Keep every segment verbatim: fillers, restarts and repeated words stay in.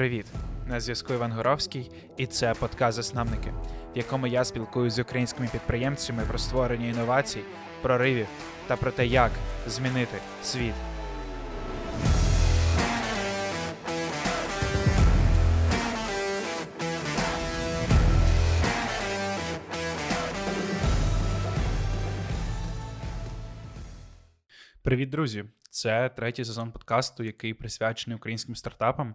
Привіт! На зв'язку Іван Горовський, і це подкаст «Засновники», в якому я спілкуюся з українськими підприємцями про створення інновацій, проривів та про те, як змінити світ. Привіт, друзі! Це третій сезон подкасту, який присвячений українським стартапам.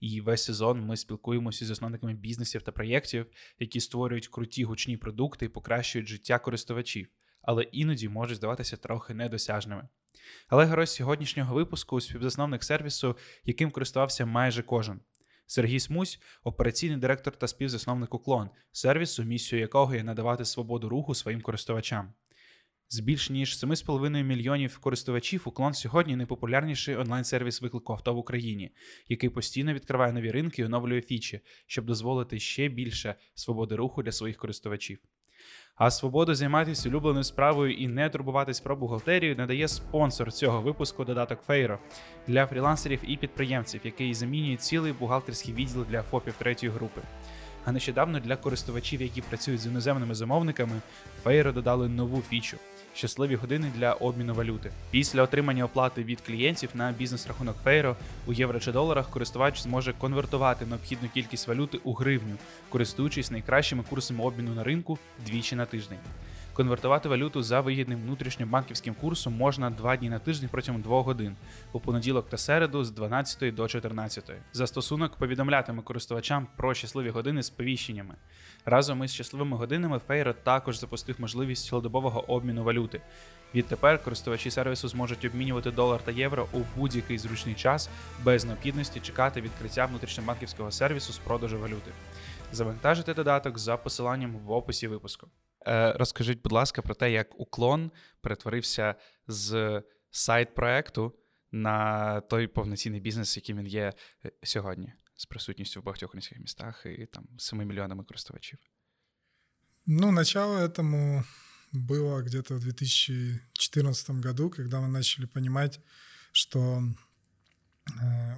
І весь сезон ми спілкуємося з засновниками бізнесів та проєктів, які створюють круті гучні продукти і покращують життя користувачів, але іноді можуть здаватися трохи недосяжними. Але герой сьогоднішнього випуску – співзасновник сервісу, яким користувався майже кожен. Сергій Смусь – операційний директор та співзасновник Uklon, сервісу, місію якого є надавати свободу руху своїм користувачам. З більш ніж сім з половиною мільйонів користувачів Uklon сьогодні найпопулярніший онлайн-сервіс виклику авто в Україні, який постійно відкриває нові ринки і оновлює фічі, щоб дозволити ще більше свободи руху для своїх користувачів. А свободу займатися улюбленою справою і не турбуватись про бухгалтерію надає спонсор цього випуску додаток Fairo для фрілансерів і підприємців, який замінює цілий бухгалтерський відділ для ФОПів третьої групи. А нещодавно для користувачів, які працюють з іноземними замовниками, Fairo додали нову фічу – щасливі години для обміну валюти. Після отримання оплати від клієнтів на бізнес-рахунок Fairo у євро чи доларах користувач зможе конвертувати необхідну кількість валюти у гривню, користуючись найкращими курсами обміну на ринку двічі на тиждень. Конвертувати валюту за вигідним внутрішньобанківським курсом можна два дні на тиждень протягом двох годин, у понеділок та середу з дванадцятої до чотирнадцятої. Застосунок повідомлятиме користувачам про щасливі години з повіщеннями. Разом із щасливими годинами Fairo також запустив можливість цілодобового обміну валюти. Відтепер користувачі сервісу зможуть обмінювати долар та євро у будь-який зручний час, без необхідності чекати відкриття внутрішньобанківського сервісу з продажу валюти. Завантажити додаток за посиланням в описі випуску. Розкажіть, будь ласка, про те, як Uklon перетворився з сайт-проекту на той повноцінний бізнес, яким він є сьогодні, з присутністю в багатьох українських містах і там семи мільйонами користувачів. Ну, начало этому было где-то в две тысячи четырнадцатом году, когда мы начали понимать, что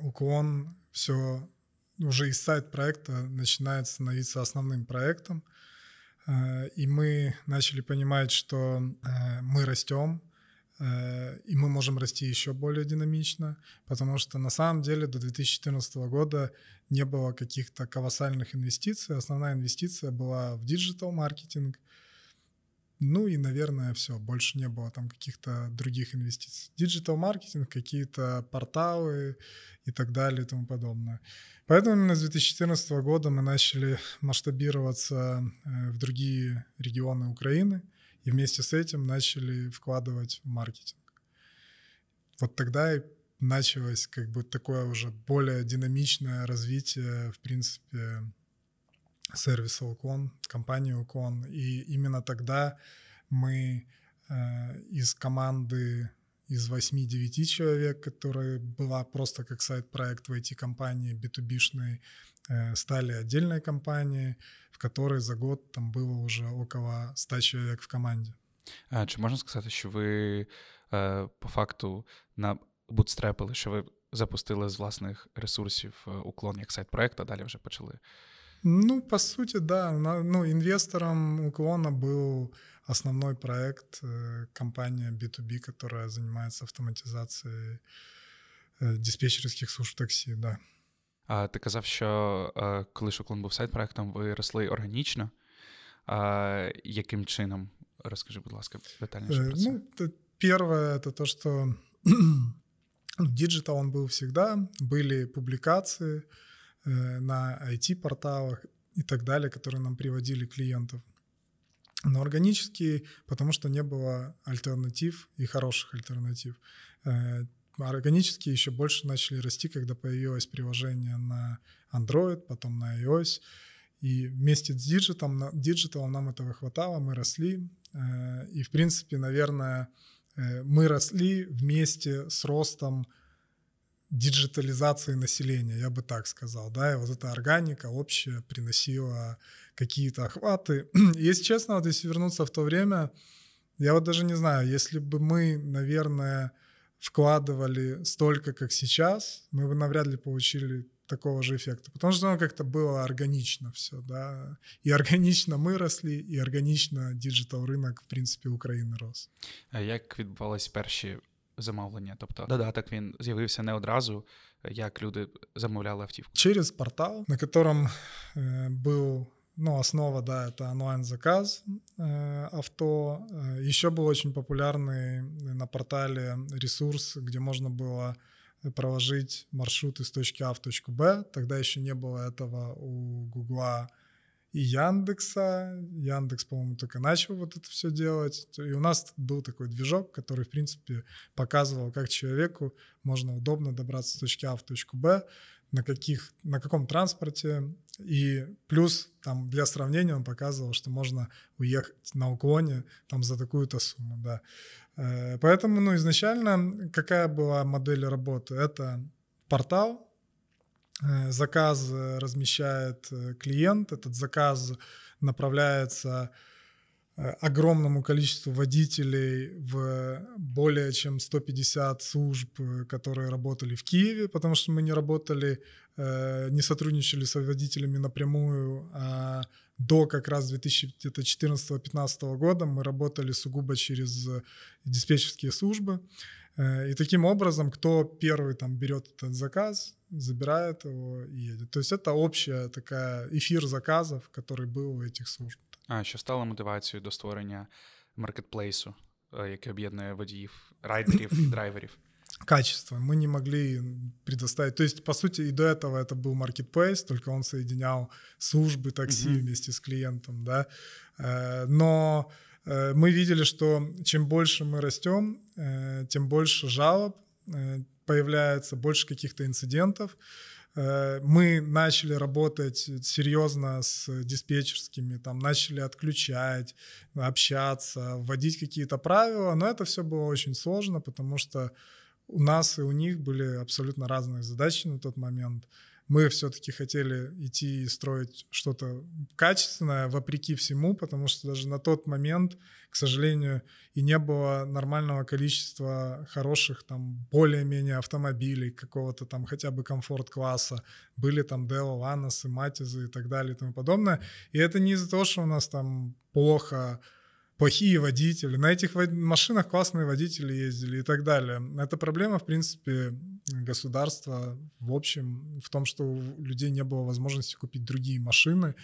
Uklon все уже из сайт-проекта начинает становиться основным проектом. И мы начали понимать, что мы растем, и мы можем расти еще более динамично, потому что на самом деле до две тысячи четырнадцатого года не было каких-то колоссальных инвестиций. Основная инвестиция была в диджитал-маркетинг. Ну и, наверное, все, больше не было там каких-то других инвестиций. Диджитал-маркетинг, какие-то порталы и так далее и тому подобное. Поэтому именно с две тысячи четырнадцатого года мы начали масштабироваться в другие регионы Украины и вместе с этим начали вкладывать в маркетинг. Вот тогда и началось как бы такое уже более динамичное развитие, в принципе, сервиса Uklon, компании Uklon. И именно тогда мы э, из команды из восьми-девяти человек, которая была просто как сайт-проект в ай ти-компании би ту би-шной, э, стали отдельной компанией, в которой за год там было уже около ста человек в команде. А чи можна сказати, що ви э, по факту набутстрепили, що ви запустили з власних ресурсів Uklon як сайт-проект, а далі вже почали? Ну, по сути, да. Ну, инвестором Uklon был основной проект, компания би ту би, которая занимается автоматизацией диспетчерских служб таксі, да. А ти казав, що коли ж Uklon був сайт-проектом, ви росли органічно. А яким чином? Розкажи, будь ласка, детальніше про це. Ну, это первое, это то, что диджитал он был всегда, были публикации на ай ти-порталах и так далее, которые нам приводили клиентов. Но органически, потому что не было альтернатив и хороших альтернатив. Органически еще больше начали расти, когда появилось приложение на Android, потом на iOS. И вместе с диджиталом, диджиталом нам этого хватало, мы росли. И, в принципе, наверное, мы росли вместе с ростом диджитализации населения, я бы так сказал, да, и вот эта органика общая приносила какие-то охваты. Если честно, вот если вернуться в то время, я вот даже не знаю, если бы мы, наверное, вкладывали столько, как сейчас, мы бы навряд ли получили такого же эффекта, потому что оно как-то было органично все, да, и органично мы росли, и органично диджитал-ринок, в принципі, України рос. А як відбувалися перші замовлення? Тобто додаток, він з'явився не одразу, як люди замовляли автівку? Через портал, на котором э, был, ну, основа, да, это онлайн-заказ э, авто. Еще был очень популярный на портале ресурс, где можно было проложить маршрут из точки А в точку Б. Тогда еще не было этого у Гугла и Яндекса. Яндекс, по-моему, только начал вот это все делать. И у нас был такой движок, который, в принципе, показывал, как человеку можно удобно добраться с точки А в точку Б, на, каких, на каком транспорте. И плюс там для сравнения он показывал, что можно уехать на уклоне там, за такую-то сумму. Да. Поэтому, ну, изначально какая была модель работы? Это портал. Заказ размещает клиент, этот заказ направляется огромному количеству водителей в более чем сто пятьдесят служб, которые работали в Киеве, потому что мы не работали, не сотрудничали с водителями напрямую, а до как раз две тысячи четырнадцатого-пятнадцатого года мы работали сугубо через диспетчерские службы. И таким образом, кто первый там берет этот заказ, забирает его и едет. То есть это общая такая эфир заказов, который был у этих служб. А що стало мотивацією до створення маркетплейсу, який об'єднує водіїв, райдерів і драйверів? Качество. Мы не могли предоставить. То есть, по сути, и до этого это был маркетплейс, только он соединял службы такси mm-hmm. вместе с клиентом. Да? Но мы видели, что чем больше мы растем, тем больше жалоб появляется, больше каких-то инцидентов. Мы начали работать серьезно с диспетчерскими, там, начали отключать, общаться, вводить какие-то правила, но это все было очень сложно, потому что у нас и у них были абсолютно разные задачи на тот момент. Мы все-таки хотели идти и строить что-то качественное, вопреки всему, потому что даже на тот момент, к сожалению, и не было нормального количества хороших там более-менее автомобилей, какого-то там хотя бы комфорт-класса. Были там Дело, Ланосы, Матизы и так далее и тому подобное. И это не из-за того, что у нас там плохо... плохие водители, на этих машинах классные водители ездили и так далее. Это проблема, в принципе, государства в общем, в том, что у людей не было возможности купить другие машины,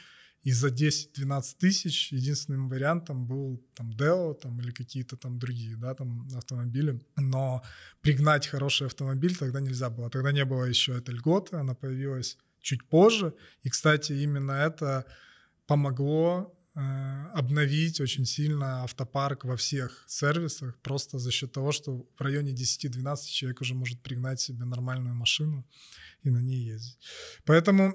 и за десять-двенадцать тысяч единственным вариантом был там Део там, или какие-то там другие, да, там, автомобили. Но пригнать хороший автомобиль тогда нельзя было. Тогда не было еще этой льготы, она появилась чуть позже. И, кстати, именно это помогло обновить очень сильно автопарк во всех сервисах, просто за счет того, что в районе десять-двенадцать человек уже может пригнать себе нормальную машину и на ней ездить. Поэтому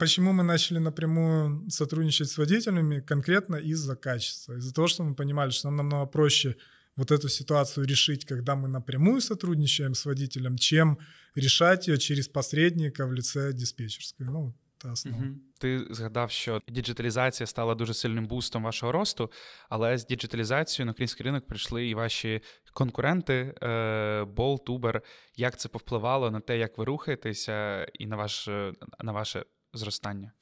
почему мы начали напрямую сотрудничать с водителями? Конкретно из-за качества. Из-за того, что мы понимали, что нам намного проще вот эту ситуацию решить, когда мы напрямую сотрудничаем с водителем, чем решать ее через посредника в лице диспетчерской. Ну, угу. Ти згадав, що діджиталізація стала дуже сильним бустом вашого росту, але з діджиталізацією на український ринок прийшли і ваші конкуренти Bolt, Uber. Як це повпливало на те, як ви рухаєтеся і на ваше, на ваше зростання?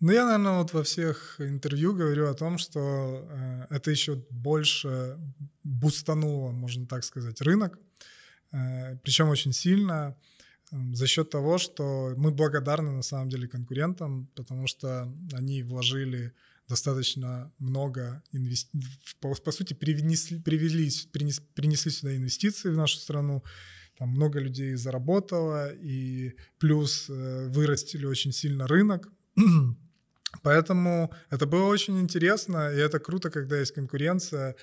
Ну, я, наверное, вот во всех интервью говорю о том, что это еще больше бустануло, можно так сказать, рынок, причем очень сильно. За счет того, что мы благодарны на самом деле конкурентам, потому что они вложили достаточно много инвестиций, по, по сути привнесли, привели, принес, принесли сюда инвестиции в нашу страну, там много людей заработало, и плюс э, вырастили очень сильно рынок. Поэтому это было очень интересно, и это круто, когда есть конкуренция.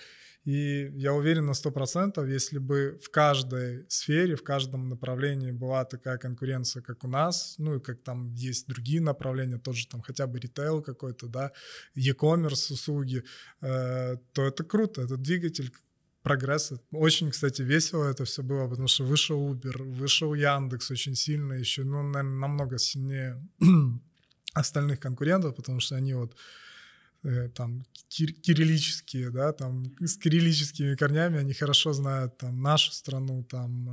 И я уверен на сто процентов, если бы в каждой сфере, в каждом направлении была такая конкуренция, как у нас, ну и как там есть другие направления, тот же там хотя бы ритейл какой-то, да, e-commerce, услуги, э, то это круто, это двигатель прогресса. Очень, кстати, весело это все было, потому что вышел Uber, вышел Яндекс очень сильно еще, ну, наверное, намного сильнее остальных конкурентов, потому что они вот там кириллические, да, там с кириллическими корнями, они хорошо знают там нашу страну, там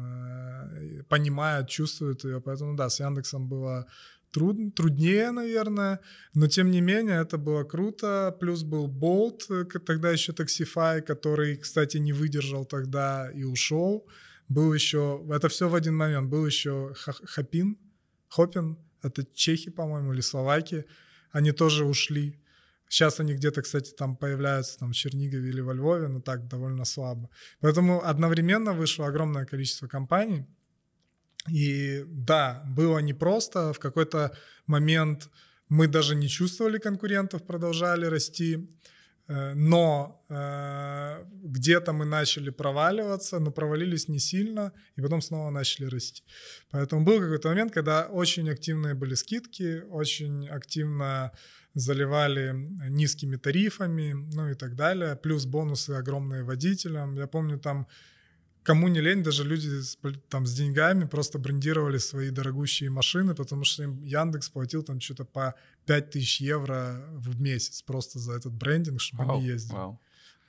понимают, чувствуют ее, поэтому да, с Яндексом было Труд, труднее, наверное, но тем не менее это было круто. Плюс был Bolt, тогда еще Taxify, который, кстати, не выдержал тогда и ушел. Был еще, это все в один момент, был еще Hopin, Hopin, это чехи, по-моему, или словаки, они тоже ушли. Сейчас они где-то, кстати, там появляются там, в Чернигове или во Львове, но так довольно слабо. Поэтому одновременно вышло огромное количество компаний. И да, было непросто, в какой-то момент мы даже не чувствовали конкурентов, продолжали расти, но где-то мы начали проваливаться, но провалились не сильно, и потом снова начали расти. Поэтому был какой-то момент, когда очень активные были скидки, очень активно заливали низкими тарифами, ну и так далее, плюс бонусы огромные водителям, я помню там... Кому не лень, даже люди с, там, с деньгами просто брендировали свои дорогущие машины, потому что им Яндекс платил там что-то по пять тысяч евро в месяц просто за этот брендинг, щоб вони їздили. Wow.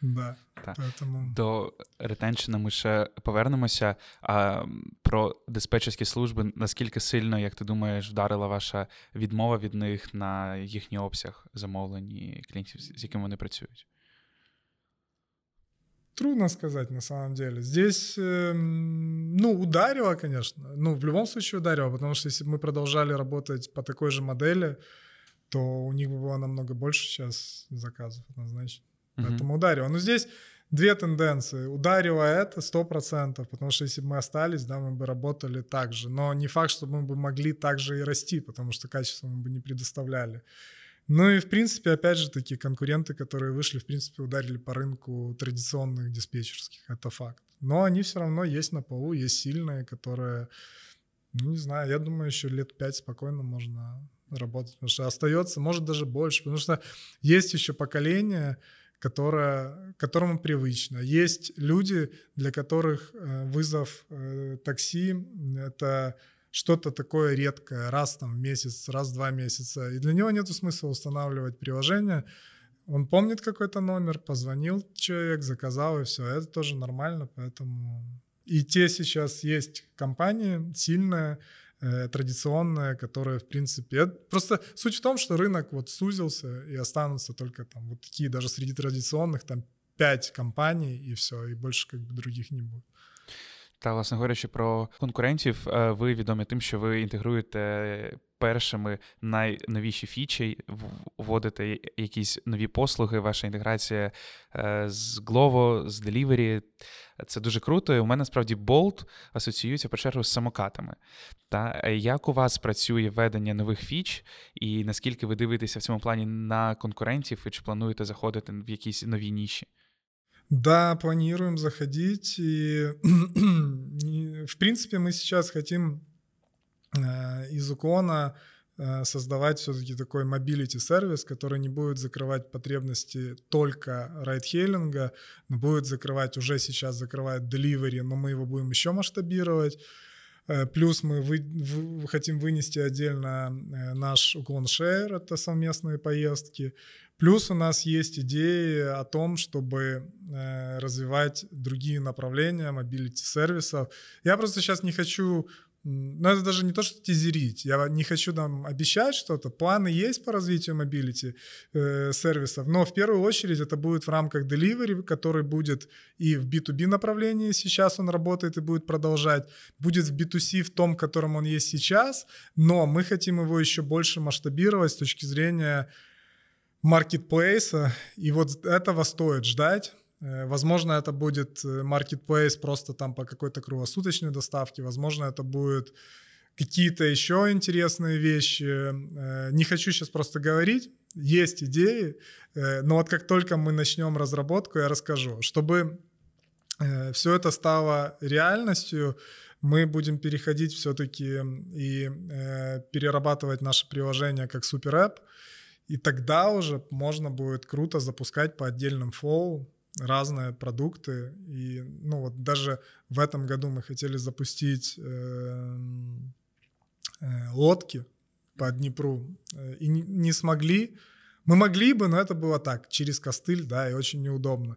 Да. Поэтому... До ретеншена ми ще повернемося. А про диспетчерські служби, наскільки сильно, як ти думаєш, вдарила ваша відмова від них на їхній обсяг замовлень і клієнтів, з якими вони працюють? Трудно сказать на самом деле. Здесь, ну, ударило, конечно. Ну, в любом случае ударило, потому что если бы мы продолжали работать по такой же модели, то у них бы было намного больше сейчас заказов, однозначно. Mm-hmm. Поэтому ударило. Но здесь две тенденции. Ударило это сто процентов, потому что если бы мы остались, да, мы бы работали так же. Но не факт, что мы бы могли так же и расти, потому что качество мы бы не предоставляли. Ну и, в принципе, опять же таки, конкуренты, которые вышли, в принципе, ударили по рынку традиционных диспетчерских, это факт. Но они все равно есть на полу, есть сильные, которые, ну не знаю, я думаю, еще лет пять спокойно можно работать, потому что остается, может, даже больше, потому что есть еще поколение, которое, которому привычно. Есть люди, для которых вызов такси – это... что-то такое редкое, раз там в месяц, раз в два месяца. И для него нет смысла устанавливать приложение. Он помнит какой-то номер, позвонил человек, заказал, и все. Это тоже нормально, поэтому... И те сейчас есть компании сильные, э, традиционные, которые, в принципе... Это... Просто суть в том, что рынок вот сузился, и останутся только там вот такие, даже среди традиционных, там пять компаний, и все, и больше как бы других не будет. Та, власне говорячи про конкурентів, ви відомі тим, що ви інтегруєте першими найновіші фічі, вводите якісь нові послуги, ваша інтеграція з Glovo, з Delivery. Це дуже круто. І у мене, справді, Bolt асоціюється, по чергу, з самокатами. Та, як у вас працює введення нових фіч, і наскільки ви дивитеся в цьому плані на конкурентів, і чи плануєте заходити в якісь нові ніші? Да, планируем заходить, и в принципе мы сейчас хотим э, из Uklon э, создавать все-таки такой мобилити-сервис, который не будет закрывать потребности только райдхейлинга, но будет закрывать, уже сейчас закрывает delivery, но мы его будем еще масштабировать. Плюс мы вы, вы, хотим вынести отдельно наш Uklon Share, это совместные поездки. Плюс у нас есть идеи о том, чтобы э, развивать другие направления мобилити-сервисов. Я просто сейчас не хочу, ну это даже не то, что тизерить, я не хочу нам обещать что-то. Планы есть по развитию мобилити-сервисов, э, но в первую очередь это будет в рамках Delivery, который будет и в би ту би направлении, сейчас он работает и будет продолжать, будет в би ту си в том, в котором он есть сейчас, но мы хотим его еще больше масштабировать с точки зрения маркетплейса, и вот этого стоит ждать. Возможно, это будет маркетплейс просто там по какой-то круглосуточной доставке, возможно, это будут какие-то еще интересные вещи. Не хочу сейчас просто говорить, есть идеи, но вот как только мы начнем разработку, я расскажу. Чтобы все это стало реальностью, мы будем переходить все-таки и перерабатывать наше приложение как суперэп, и тогда уже можно будет круто запускать по отдельным флоу разные продукты. И, ну, вот даже в этом году мы хотели запустить э, э, лодки по Днепру. И не, не смогли. Мы могли бы, но это было так, через костыль, да, и очень неудобно.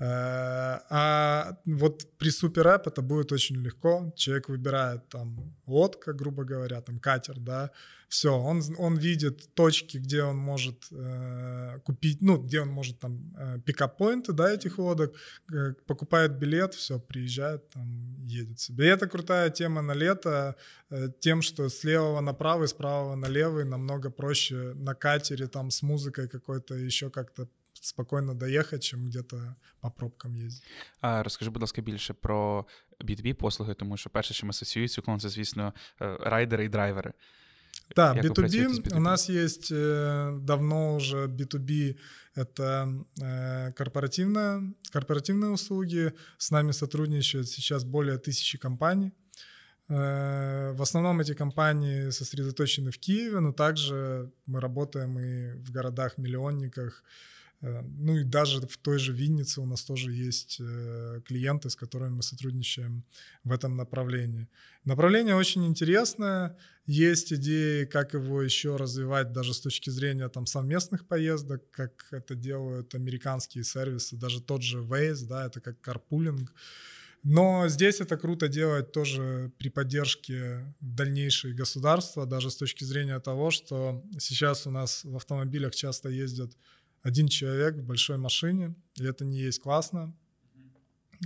А вот при суперэп это будет очень легко. Человек выбирает там лодка, грубо говоря, там катер, да, все, он, он видит точки, где он может э, купить, ну, где он может там э, пикап-поинты, да, этих лодок, э, покупает билет, все, приезжает, там, едет себе. И это крутая тема на лето э, тем, что с левого на правый, с правого на левый намного проще на катере там с музыкой какой-то еще как-то спокійно доїхати, чим десь по пробкам їздити. Розкажи, будь ласка, більше про бі ту бі-послуги, тому що перше, що ми асоціюється Uklon, це, звісно, райдери і драйвери. Так, да, бі ту бі, у нас є давно вже бі ту бі, это корпоративные, корпоративные услуги, с нами сотрудничают сейчас более тысячи компаний. В основном эти компании сосредоточены в Киеве, но также мы работаем и в городах-миллионниках. Ну и даже в той же Виннице у нас тоже есть клиенты, с которыми мы сотрудничаем в этом направлении. Направление очень интересное, есть идеи, как его еще развивать даже с точки зрения там, совместных поездок, как это делают американские сервисы, даже тот же Waze, да, это как карпулинг. Но здесь это круто делать тоже при поддержке дальнейшего государства, даже с точки зрения того, что сейчас у нас в автомобилях часто ездят один человек в большой машине, и это не есть классно.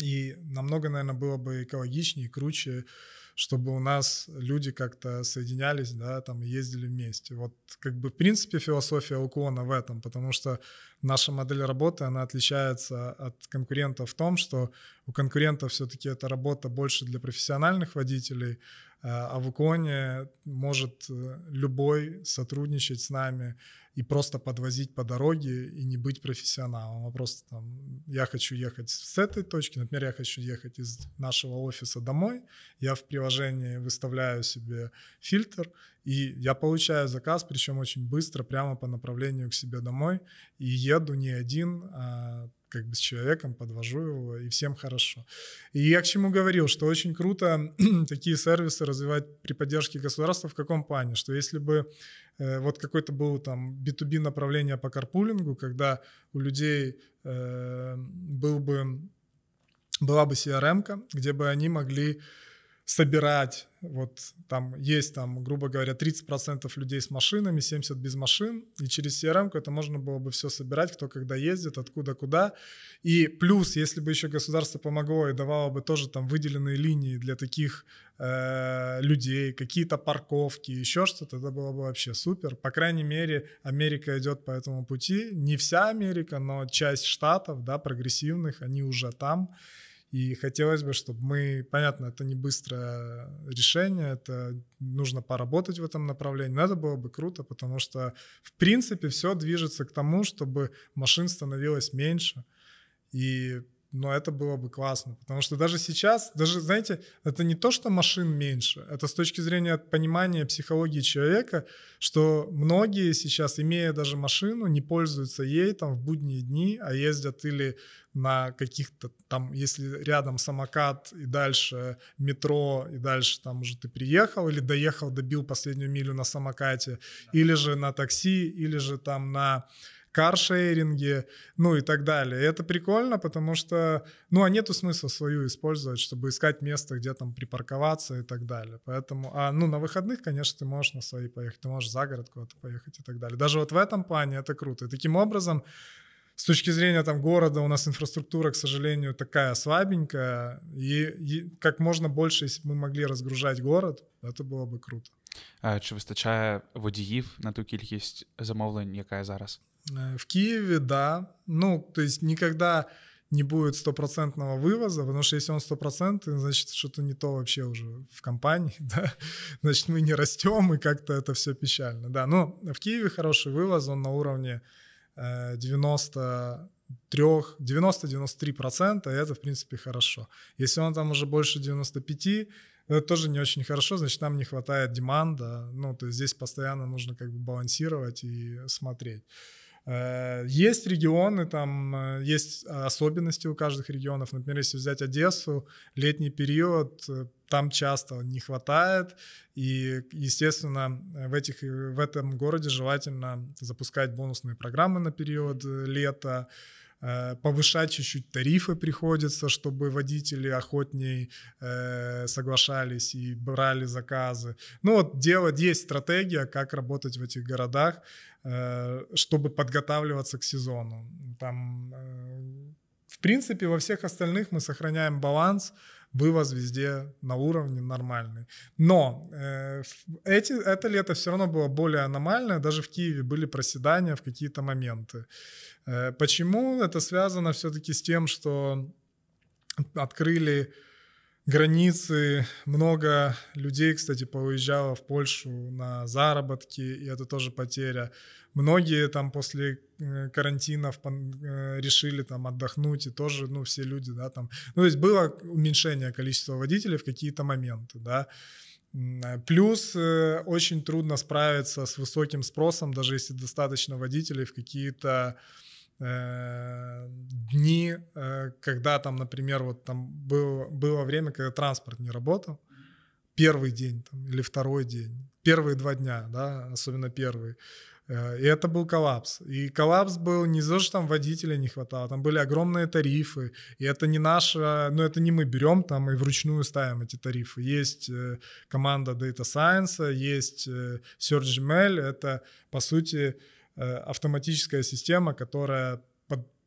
И намного, наверное, было бы экологичнее и круче, чтобы у нас люди как-то соединялись, да, там, и ездили вместе. Вот, как бы, в принципе, философия Uklon в этом, потому что наша модель работы, она отличается от конкурентов в том, что у конкурентов все-таки эта работа больше для профессиональных водителей, а в Uklon может любой сотрудничать с нами и просто подвозить по дороге и не быть профессионалом, а просто там я хочу ехать с этой точки, например, я хочу ехать из нашего офиса домой, я в приложении выставляю себе фильтр, и я получаю заказ, причем очень быстро, прямо по направлению к себе домой, и еду не один, а как бы с человеком, подвожу его, и всем хорошо. И я к чему говорил, что очень круто такие сервисы развивать при поддержке государства в каком плане, что если бы э, вот какой-то был там би ту би направление по карпулингу, когда у людей э, был бы, была бы си ар эм-ка, где бы они могли собирать, вот там есть, там, грубо говоря, тридцать процентов людей с машинами, семьдесят процентов без машин, и через си ар эм-ку это можно было бы все собирать, кто когда ездит, откуда куда. И плюс, если бы еще государство помогло и давало бы тоже там выделенные линии для таких э, людей, какие-то парковки, еще что-то, это было бы вообще супер. По крайней мере, Америка идет по этому пути. Не вся Америка, но часть штатов, да, прогрессивных, они уже там. И хотелось бы, чтобы мы, понятно, это не быстрое решение, это нужно поработать в этом направлении, но это было бы круто, потому что, в принципе, все движется к тому, чтобы машин становилось меньше, и, ну, это было бы классно, потому что даже сейчас, даже, знаете, это не то, что машин меньше, это с точки зрения понимания психологии человека, что многие сейчас, имея даже машину, не пользуются ей там в будние дни, а ездят или на каких-то там, если рядом самокат и дальше метро, и дальше там уже ты приехал, или доехал, добил последнюю милю на самокате, или же на такси, или же там на каршеринге, ну и так далее. И это прикольно, потому что, ну, а нету смысла свою использовать, чтобы искать место, где там припарковаться и так далее. Поэтому, а, ну, на выходных, конечно, ты можешь на свои поехать, ты можешь за город куда-то поехать и так далее. Даже вот в этом плане это круто. И таким образом, с точки зрения там города, у нас инфраструктура, к сожалению, такая слабенькая, и, и как можно больше, если бы мы могли разгружать город, это было бы круто. Чи вистачає водіїв на ту кількість замовлень, яка є зараз? В Киеве, да. Ну, то есть никогда не будет стопроцентного вывоза, потому что если он стопроцентный, значит, что-то не то вообще уже в компании, да, значит, мы не растем, и как-то это все печально, да. Но в Киеве хороший вывоз, он на уровне девяносто три, девяносто-девяносто три процента, и это, в принципе, хорошо. Если он там уже больше девяносто пять процентов, это тоже не очень хорошо, значит, нам не хватает деманда, ну, то есть здесь постоянно нужно как бы балансировать и смотреть. Есть регионы, там есть особенности у каждых регионов, например, если взять Одессу, летний период, там часто не хватает, и, естественно, в, этих, в этом городе желательно запускать бонусные программы на период лета, повышать чуть-чуть тарифы приходится, чтобы водители охотнее соглашались и брали заказы. Ну вот дело, есть стратегия, как работать в этих городах, чтобы подготавливаться к сезону. Там, в принципе, во всех остальных мы сохраняем баланс, вывоз везде на уровне нормальный. Но э, эти, это лето все равно было более аномальное. Даже в Киеве были проседания в какие-то моменты. Э, почему? Это связано все-таки с тем, что открыли границы. Много людей, кстати, поуезжало в Польшу на заработки, и это тоже потеря. Многие там после карантинов решили там отдохнуть, и тоже, ну, все люди, да, там. Ну, то есть было уменьшение количества водителей в какие-то моменты, да. Плюс очень трудно справиться с высоким спросом, даже если достаточно водителей в какие-то дни, когда там, например, вот там было, было время, когда транспорт не работал, первый день там, или второй день, первые два дня, да, особенно первый, и это был коллапс. И коллапс был не за то, что там водителя не хватало, там были огромные тарифы, и это не наша, ну это не мы берем там и вручную ставим эти тарифы. Есть команда Data Science, есть SurgeML, это по сути автоматическая система, которая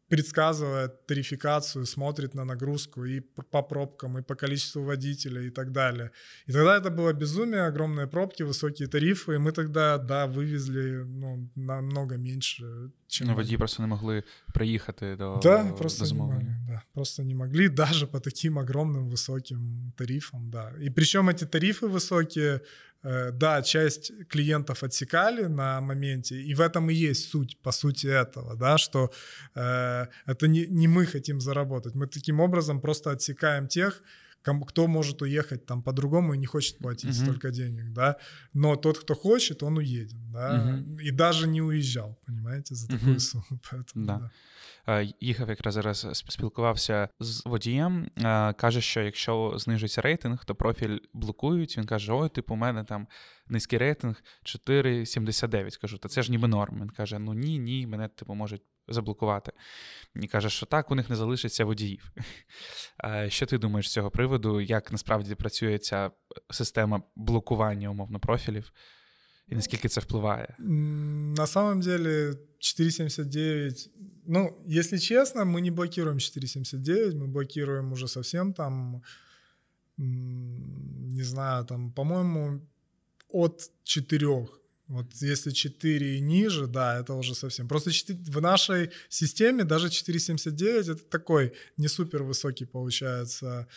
предсказывает тарификацию, смотрит на нагрузку и по пробкам, и по количеству водителей и так далее. И тогда это было безумие, огромные пробки, высокие тарифы, и мы тогда, да, вывезли, ну, намного меньше, чем... Ну, водители просто не могли приехать до... Да, просто до не могли, да, просто не могли, даже по таким огромным высоким тарифам, да. И причем эти тарифы высокие, да, часть клиентов отсекали на моменте, и в этом и есть суть, по сути, этого, да, что э, это не, не мы хотим заработать, мы таким образом просто отсекаем тех, кому, кто может уехать там по-другому и не хочет платить uh-huh. столько денег, да, но тот, кто хочет, он уедет, да, uh-huh. и даже не уезжал, понимаете, за такую uh-huh. сумму, поэтому, да. да. Їхав якраз зараз, спілкувався з водієм, каже, що якщо знижується рейтинг, то профіль блокують. Він каже, ой, типу, у мене там низький рейтинг чотири сімдесят дев'ять. Кажу, та це ж ніби норм. Він каже, ну ні, ні, мене типу можуть заблокувати. І каже, що так, у них не залишиться водіїв. Що ти думаєш з цього приводу? Як насправді працює ця система блокування, умовно, профілів? І наскільки це впливає? На самом деле четыре семьдесят девять, ну, если честно, мы не блокируем четыре семьдесят девять, мы блокируем уже совсем там, не знаю, там, по-моему, от четыре. Вот если четыре и ниже, да, это уже совсем. Просто четыре, в нашей системе даже четыре семьдесят девять это такой не супер высокий получается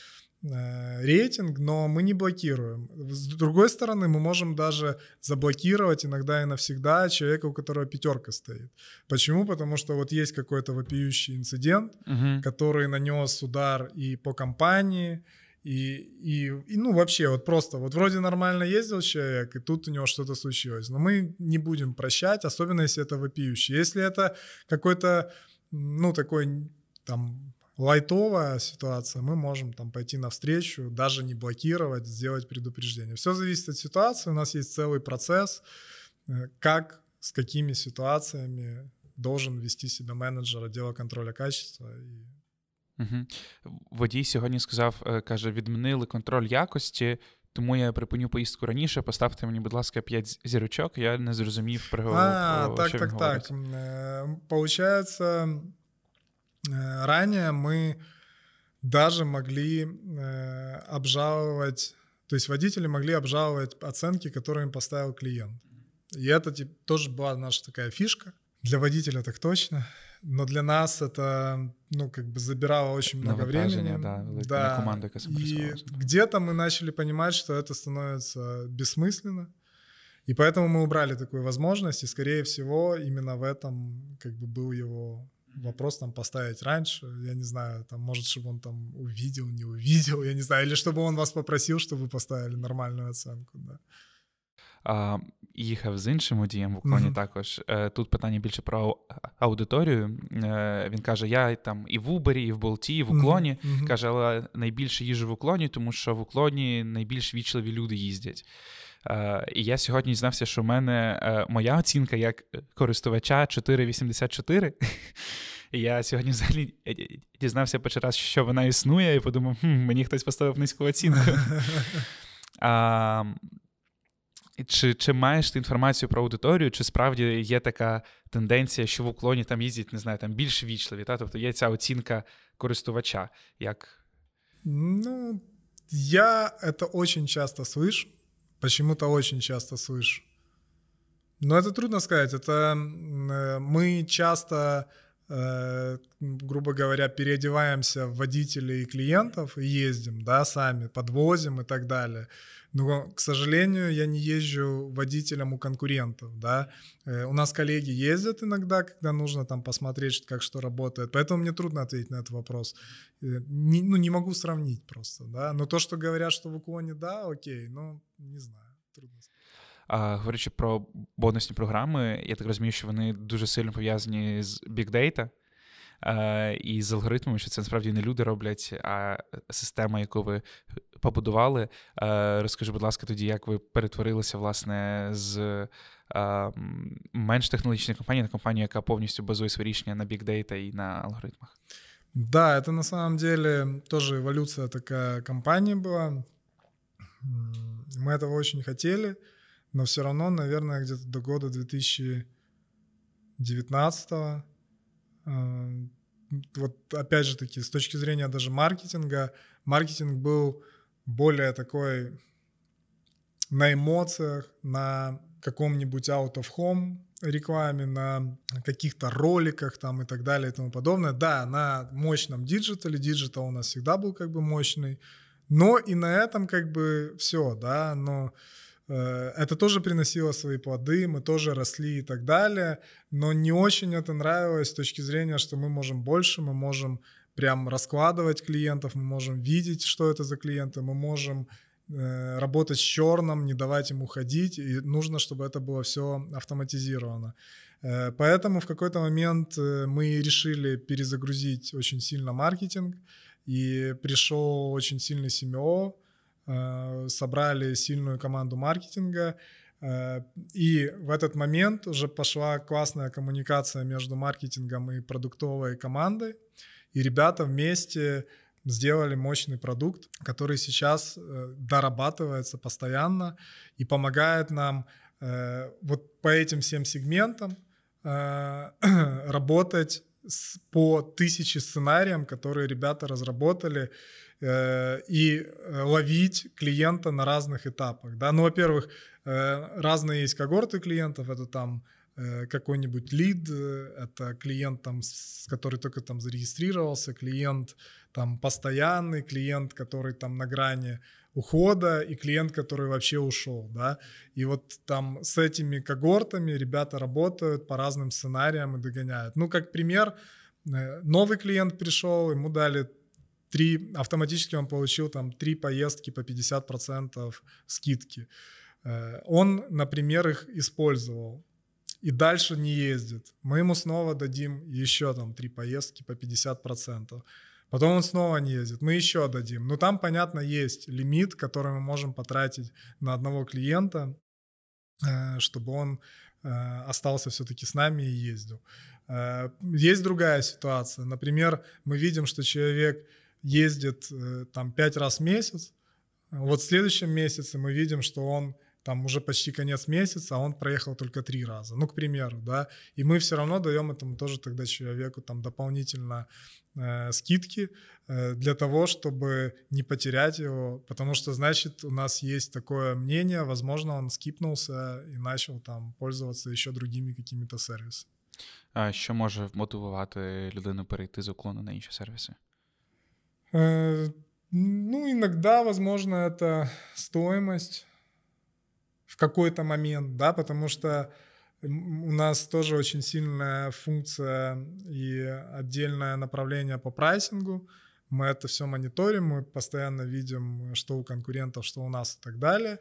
рейтинг, но мы не блокируем. С другой стороны, мы можем даже заблокировать иногда и навсегда человека, у которого пятерка стоит. Почему? Потому что вот есть какой-то вопиющий инцидент, uh-huh. который нанес удар и по компании, и, и, и, ну, вообще, вот просто, вот вроде нормально ездил человек, и тут у него что-то случилось. Но мы не будем прощать, особенно если это вопиющий. Если это какой-то, ну, такой, там, лайтовая ситуация, мы можем там пойти навстречу, даже не блокировать, сделать предупреждение. Все зависит от ситуации, у нас есть целый процесс, как, с какими ситуациями должен вести себя менеджер отдела контроля качества. Угу. Водій сьогодні сказав, каже, відмінили контроль якості, тому я припиню поїздку раніше, поставте мені, будь ласка, п'ять зірочок, я не зрозумів, про, а, про так, що так, він так. говорить. Получається... Ранее мы даже могли э, обжаловать, то есть водители могли обжаловать оценки, которые им поставил клиент. И это типа, тоже была наша такая фишка. Для водителя так точно, но для нас это, ну, как бы забирало очень много времени. Да, да. Команда, и где-то мы начали понимать, что это становится бессмысленно. И поэтому мы убрали такую возможность, и, скорее всего, именно в этом как бы был его... Вопрос там поставить раньше, я не знаю, там, может, чтобы он там увидел, не увидел, я не знаю, или чтобы он вас попросил, чтобы вы поставили нормальную оценку, да. А, їхав з іншим водієм в Уклоні mm-hmm. також. Тут питання більше про аудиторію. Він каже, я там і в Uber, і в Bolt, і в Уклоні. Mm-hmm. Каже, але найбільше їжджу в Уклоні, тому що в Уклоні найбільш вічливі люди їздять. Uh, і я сьогодні дізнався, що в мене uh, моя оцінка як користувача чотири вісімдесят чотири. І я сьогодні взагалі дізнався перший раз, що вона існує, і подумав, хм, мені хтось поставив низьку оцінку. А, чи, чи маєш ти інформацію про аудиторію, чи справді є така тенденція, що в Уклоні там їздять, не знаю, там більш вічливі, та? Тобто є ця оцінка користувача, як? Ну, я это очень часто слышу, почему-то очень часто слышу. Но это трудно сказать, это мы часто, грубо говоря, переодеваемся в водителей и клиентов и ездим, да, сами, подвозим и так далее. Но, к сожалению, я не езжу водителем у конкурентов, да. У нас коллеги ездят иногда, когда нужно там посмотреть, как что работает. Поэтому мне трудно ответить на этот вопрос. Не, ну, не могу сравнить просто, да. Но то, что говорят, что в Уклоне, да, окей, ну, не знаю, трудно сказать. А, говорячи про бонусні програми, я так розумію, що вони дуже сильно пов'язані з бікдейта і з алгоритмами, що це насправді не люди роблять, а система, яку ви побудували. А, розкажи, будь ласка, тоді, як ви перетворилися, власне, з а, менш технологічної компанії на компанію, яка повністю базує своє рішення на бікдейта і на алгоритмах? Да, це на самом деле тоже еволюция такая компании была. Мы этого очень хотели. Но все равно, наверное, где-то до года две тысячи девятнадцатого, вот опять же таки, с точки зрения даже маркетинга, маркетинг был более такой на эмоциях, на каком-нибудь out-of-home рекламе, на каких-то роликах там и так далее и тому подобное. Да, на мощном диджитале, диджитал у нас всегда был как бы мощный, но и на этом как бы все, да, но... Это тоже приносило свои плоды, мы тоже росли и так далее, но не очень это нравилось с точки зрения, что мы можем больше, мы можем прям раскладывать клиентов, мы можем видеть, что это за клиенты, мы можем э, работать с черным, не давать им уходить, и нужно, чтобы это было все автоматизировано. Э, поэтому в какой-то момент мы решили перезагрузить очень сильно маркетинг, и пришел очень сильный С М О, собрали сильную команду маркетинга, и в этот момент уже пошла классная коммуникация между маркетингом и продуктовой командой, и ребята вместе сделали мощный продукт, который сейчас дорабатывается постоянно и помогает нам вот по этим всем сегментам работать по тысяче сценариям, которые ребята разработали, и ловить клиента на разных этапах. Да? Ну, во-первых, разные есть когорты клиентов, это там какой-нибудь лид, это клиент, там, который только там зарегистрировался, клиент там постоянный, клиент, который там на грани ухода, и клиент, который вообще ушел. Да? И вот там с этими когортами ребята работают по разным сценариям и догоняют. Ну, как пример, новый клиент пришел, ему дали три, автоматически он получил там три поездки по пятьдесят процентов скидки. Он, например, их использовал и дальше не ездит. Мы ему снова дадим еще там три поездки по пятьдесят процентов. Потом он снова не ездит, мы еще дадим. Но там, понятно, есть лимит, который мы можем потратить на одного клиента, чтобы он остался все-таки с нами и ездил. Есть другая ситуация. Например, мы видим, что человек ездит там пять раз в месяц, вот в следующем месяце мы видим, что он там уже почти конец месяца, а он проехал только три раза, ну, к примеру, да, и мы все равно даем этому тоже тогда человеку там дополнительно э, скидки э, для того, чтобы не потерять его, потому что, значит, у нас есть такое мнение, возможно, он скипнулся и начал там пользоваться еще другими какими-то сервисами. А що може мотивувати людину перейти з уклону на інші сервіси? Ну, иногда, возможно, это стоимость в какой-то момент, да, потому что у нас тоже очень сильная функция и отдельное направление по прайсингу. Мы это все мониторим, мы постоянно видим, что у конкурентов, что у нас и так далее.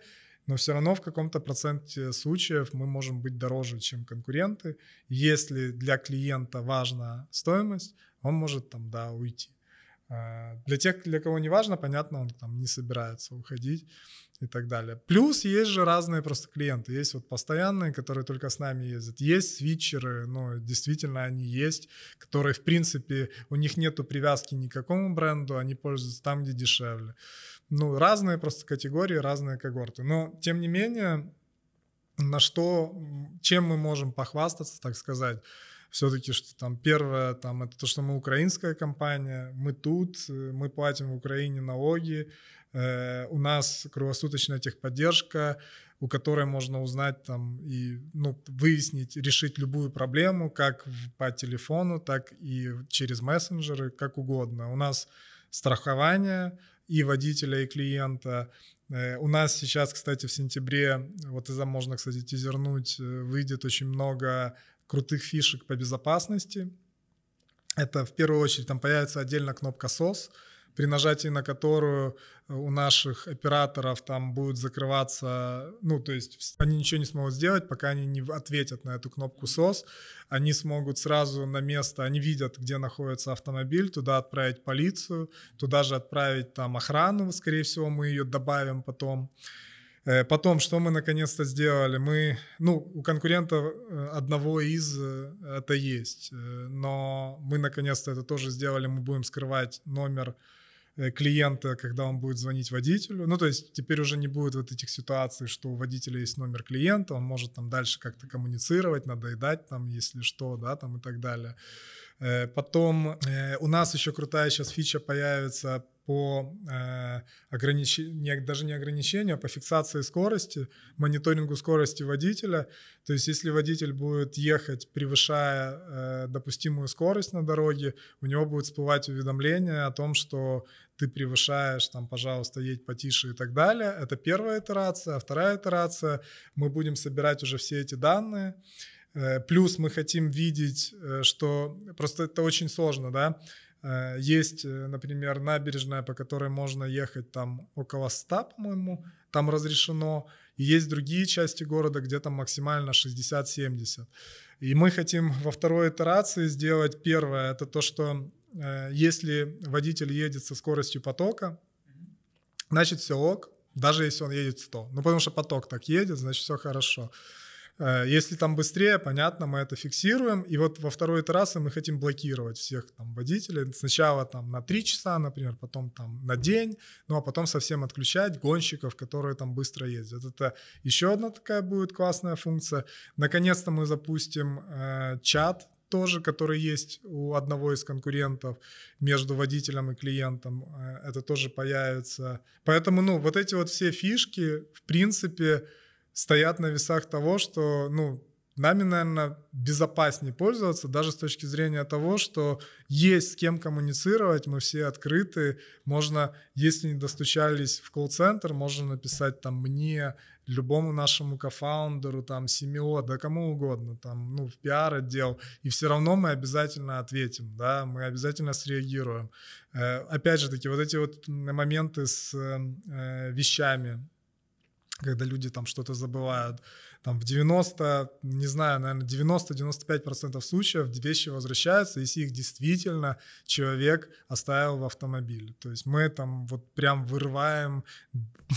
Но все равно в каком-то проценте случаев мы можем быть дороже, чем конкуренты. Если для клиента важна стоимость, он может там, да, уйти. Для тех, для кого не важно, понятно, он там не собирается уходить и так далее. Плюс есть же разные просто клиенты. Есть вот постоянные, которые только с нами ездят. Есть свитчеры, но действительно они есть, которые, в принципе, у них нету привязки ни к какому бренду, они пользуются там, где дешевле. Ну, разные просто категории, разные когорты. Но, тем не менее, на что, чем мы можем похвастаться, так сказать, все-таки, что там первое, там, это то, что мы украинская компания, мы тут, мы платим в Украине налоги, э, у нас круглосуточная техподдержка, у которой можно узнать там, и ну, выяснить, решить любую проблему, как по телефону, так и через мессенджеры, как угодно. У нас страхование и водителя, и клиента. У нас сейчас, кстати, в сентябре, вот это можно, кстати, тизернуть, выйдет очень много крутых фишек по безопасности. Это в первую очередь, там появится отдельно кнопка эс о эс, при нажатии на которую у наших операторов там будут закрываться, ну, то есть они ничего не смогут сделать, пока они не ответят на эту кнопку эс о эс. Они смогут сразу на место, они видят, где находится автомобиль, туда отправить полицию, туда же отправить там охрану, скорее всего, мы ее добавим потом. Потом, что мы наконец-то сделали? Мы, ну, у конкурента одного из это есть, но мы наконец-то это тоже сделали, мы будем скрывать номер клиента, когда он будет звонить водителю. Ну, то есть теперь уже не будет вот этих ситуаций, что у водителя есть номер клиента, он может там дальше как-то коммуницировать, надоедать там, если что, да, там и так далее. Потом у нас еще крутая сейчас фича появится по ограничению, даже не ограничению, а по фиксации скорости, мониторингу скорости водителя. То есть если водитель будет ехать, превышая допустимую скорость на дороге, у него будет всплывать уведомление о том, что ты превышаешь, там, пожалуйста, едь потише и так далее. Это первая итерация. А вторая итерация, мы будем собирать уже все эти данные. Плюс мы хотим видеть, что просто это очень сложно, да. Есть, например, набережная, по которой можно ехать там около ста, по-моему, там разрешено. И есть другие части города, где там максимально шестьдесят-семьдесят. И мы хотим во второй итерации сделать первое. Это то, что если водитель едет со скоростью потока, значит все ок, даже если он едет сто. Ну потому что поток так едет, значит все хорошо. Если там быстрее, понятно, мы это фиксируем. И вот во второй итерации мы хотим блокировать всех там водителей. Сначала там на три часа, например, потом там на день, ну а потом совсем отключать гонщиков, которые там быстро ездят. Это еще одна такая будет классная функция. Наконец-то мы запустим э, чат тоже, который есть у одного из конкурентов между водителем и клиентом. Э, это тоже появится. Поэтому, ну, вот эти вот все фишки, в принципе, стоят на весах того, что, ну, нами, наверное, безопаснее пользоваться, даже с точки зрения того, что есть с кем коммуницировать, мы все открыты, можно, если не достучались в колл-центр, можно написать там мне, любому нашему кофаундеру, там, си эм о, да кому угодно, там, ну, в пиар-отдел, и все равно мы обязательно ответим, да, мы обязательно среагируем. Э, опять же таки, вот эти вот моменты с э, вещами, когда люди там что-то забывают. Там в девяноста, не знаю, наверное, девяносто-девяносто пять процентов случаев вещи возвращаются, если их действительно человек оставил в автомобиле. То есть мы там вот прям вырываем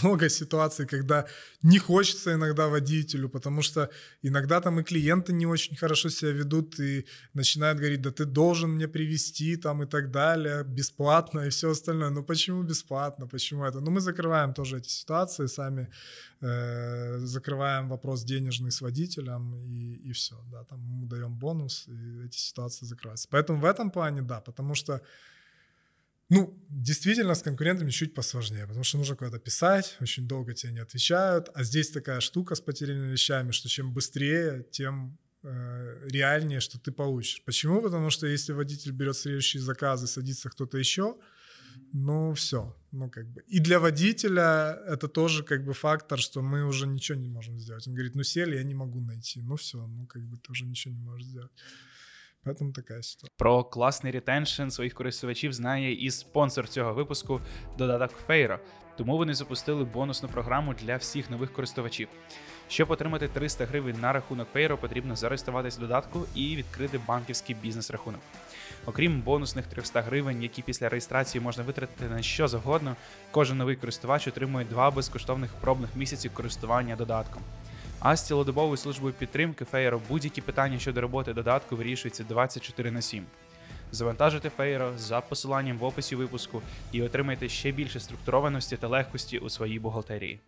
много ситуаций, когда не хочется иногда водителю, потому что иногда там и клиенты не очень хорошо себя ведут и начинают говорить, да ты должен мне привезти там и так далее, бесплатно и все остальное. Ну почему бесплатно, почему это? Ну мы закрываем тоже эти ситуации, сами э, закрываем вопрос денежный с водителем и, и все, да, там мы даем бонус, и эти ситуации закрываются. Поэтому в этом плане, да, потому что ну, действительно, с конкурентами чуть посложнее, потому что нужно куда-то писать, очень долго тебе не отвечают, а здесь такая штука с потерянными вещами, что чем быстрее, тем э, реальнее, что ты получишь. Почему? Потому что если водитель берет следующие заказы, садится кто-то еще, ну, все. Ну, как бы. И для водителя это тоже как бы фактор, что мы уже ничего не можем сделать. Он говорит, ну, сели, я не могу найти, ну, все, ну, как бы ты уже ничего не можешь сделать. Поэтому такая ситуация. Про класний ретеншн своїх користувачів знає і спонсор цього випуску – додаток Fairo. Тому вони запустили бонусну програму для всіх нових користувачів. Щоб отримати триста гривень на рахунок Fairo, потрібно зареєструватись в додатку і відкрити банківський бізнес-рахунок. Окрім бонусних триста гривень, які після реєстрації можна витратити на що завгодно, кожен новий користувач отримує два безкоштовних пробних місяці користування додатком. А з цілодобовою службою підтримки Fairo будь-які питання щодо роботи додатку вирішуються двадцять чотири на сім. Завантажуйте Fairo за посиланням в описі випуску і отримайте ще більше структурованості та легкості у своїй бухгалтерії.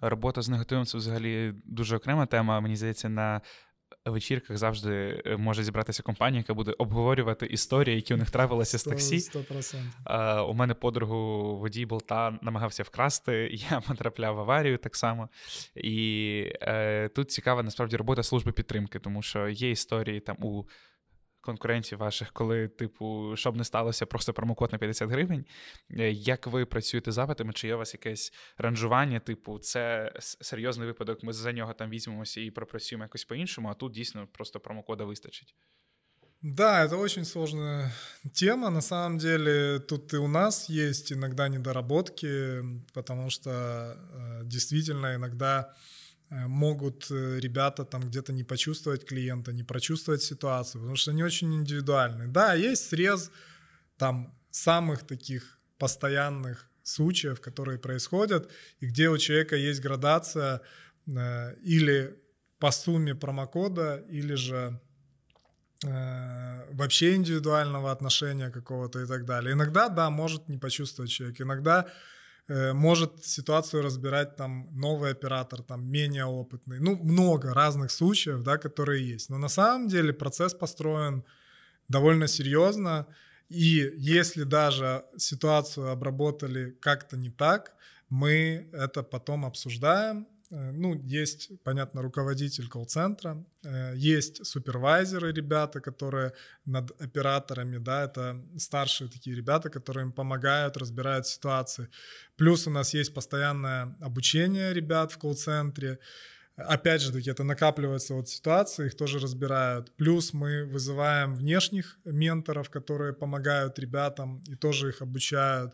Робота з негативом – це взагалі дуже окрема тема, мені здається, на вечірках завжди може зібратися компанія, яка буде обговорювати історії, які у них трапилися з таксі. сто відсотків. У мене подругу водій Болта намагався вкрасти, я потрапляв в аварію так само. І е, тут цікава насправді робота служби підтримки, тому що є історії там у конкурентів ваших, коли, типу, щоб не сталося, просто промокод на п'ятдесят гривень. Як ви працюєте з запитами? Чи є у вас якесь ранжування, типу, це серйозний випадок, ми за нього там візьмемося і пропрацюємо якось по-іншому, а тут дійсно просто промокода вистачить? Да, это очень сложная тема. На самом деле, тут и у нас есть иногда недоработки, потому что действительно иногда могут ребята там где-то не почувствовать клиента, не прочувствовать ситуацию, потому что они очень индивидуальны. Да, есть срез там самых таких постоянных случаев, которые происходят, и где у человека есть градация э, или по сумме промокода, или же э, вообще индивидуального отношения какого-то и так далее. Иногда, да, может не почувствовать человек, иногда может ситуацию разбирать там новый оператор, там менее опытный. Ну, много разных случаев, да, которые есть. Но на самом деле процесс построен довольно серьезно. И если даже ситуацию обработали как-то не так, мы это потом обсуждаем. Ну, есть, понятно, руководитель колл-центра, есть супервайзеры, ребята, которые над операторами, да, это старшие такие ребята, которые им помогают, разбирают ситуации. Плюс у нас есть постоянное обучение ребят в колл-центре. Опять же таки, это накапливается от ситуации, их тоже разбирают. Плюс мы вызываем внешних менторов, которые помогают ребятам и тоже их обучают.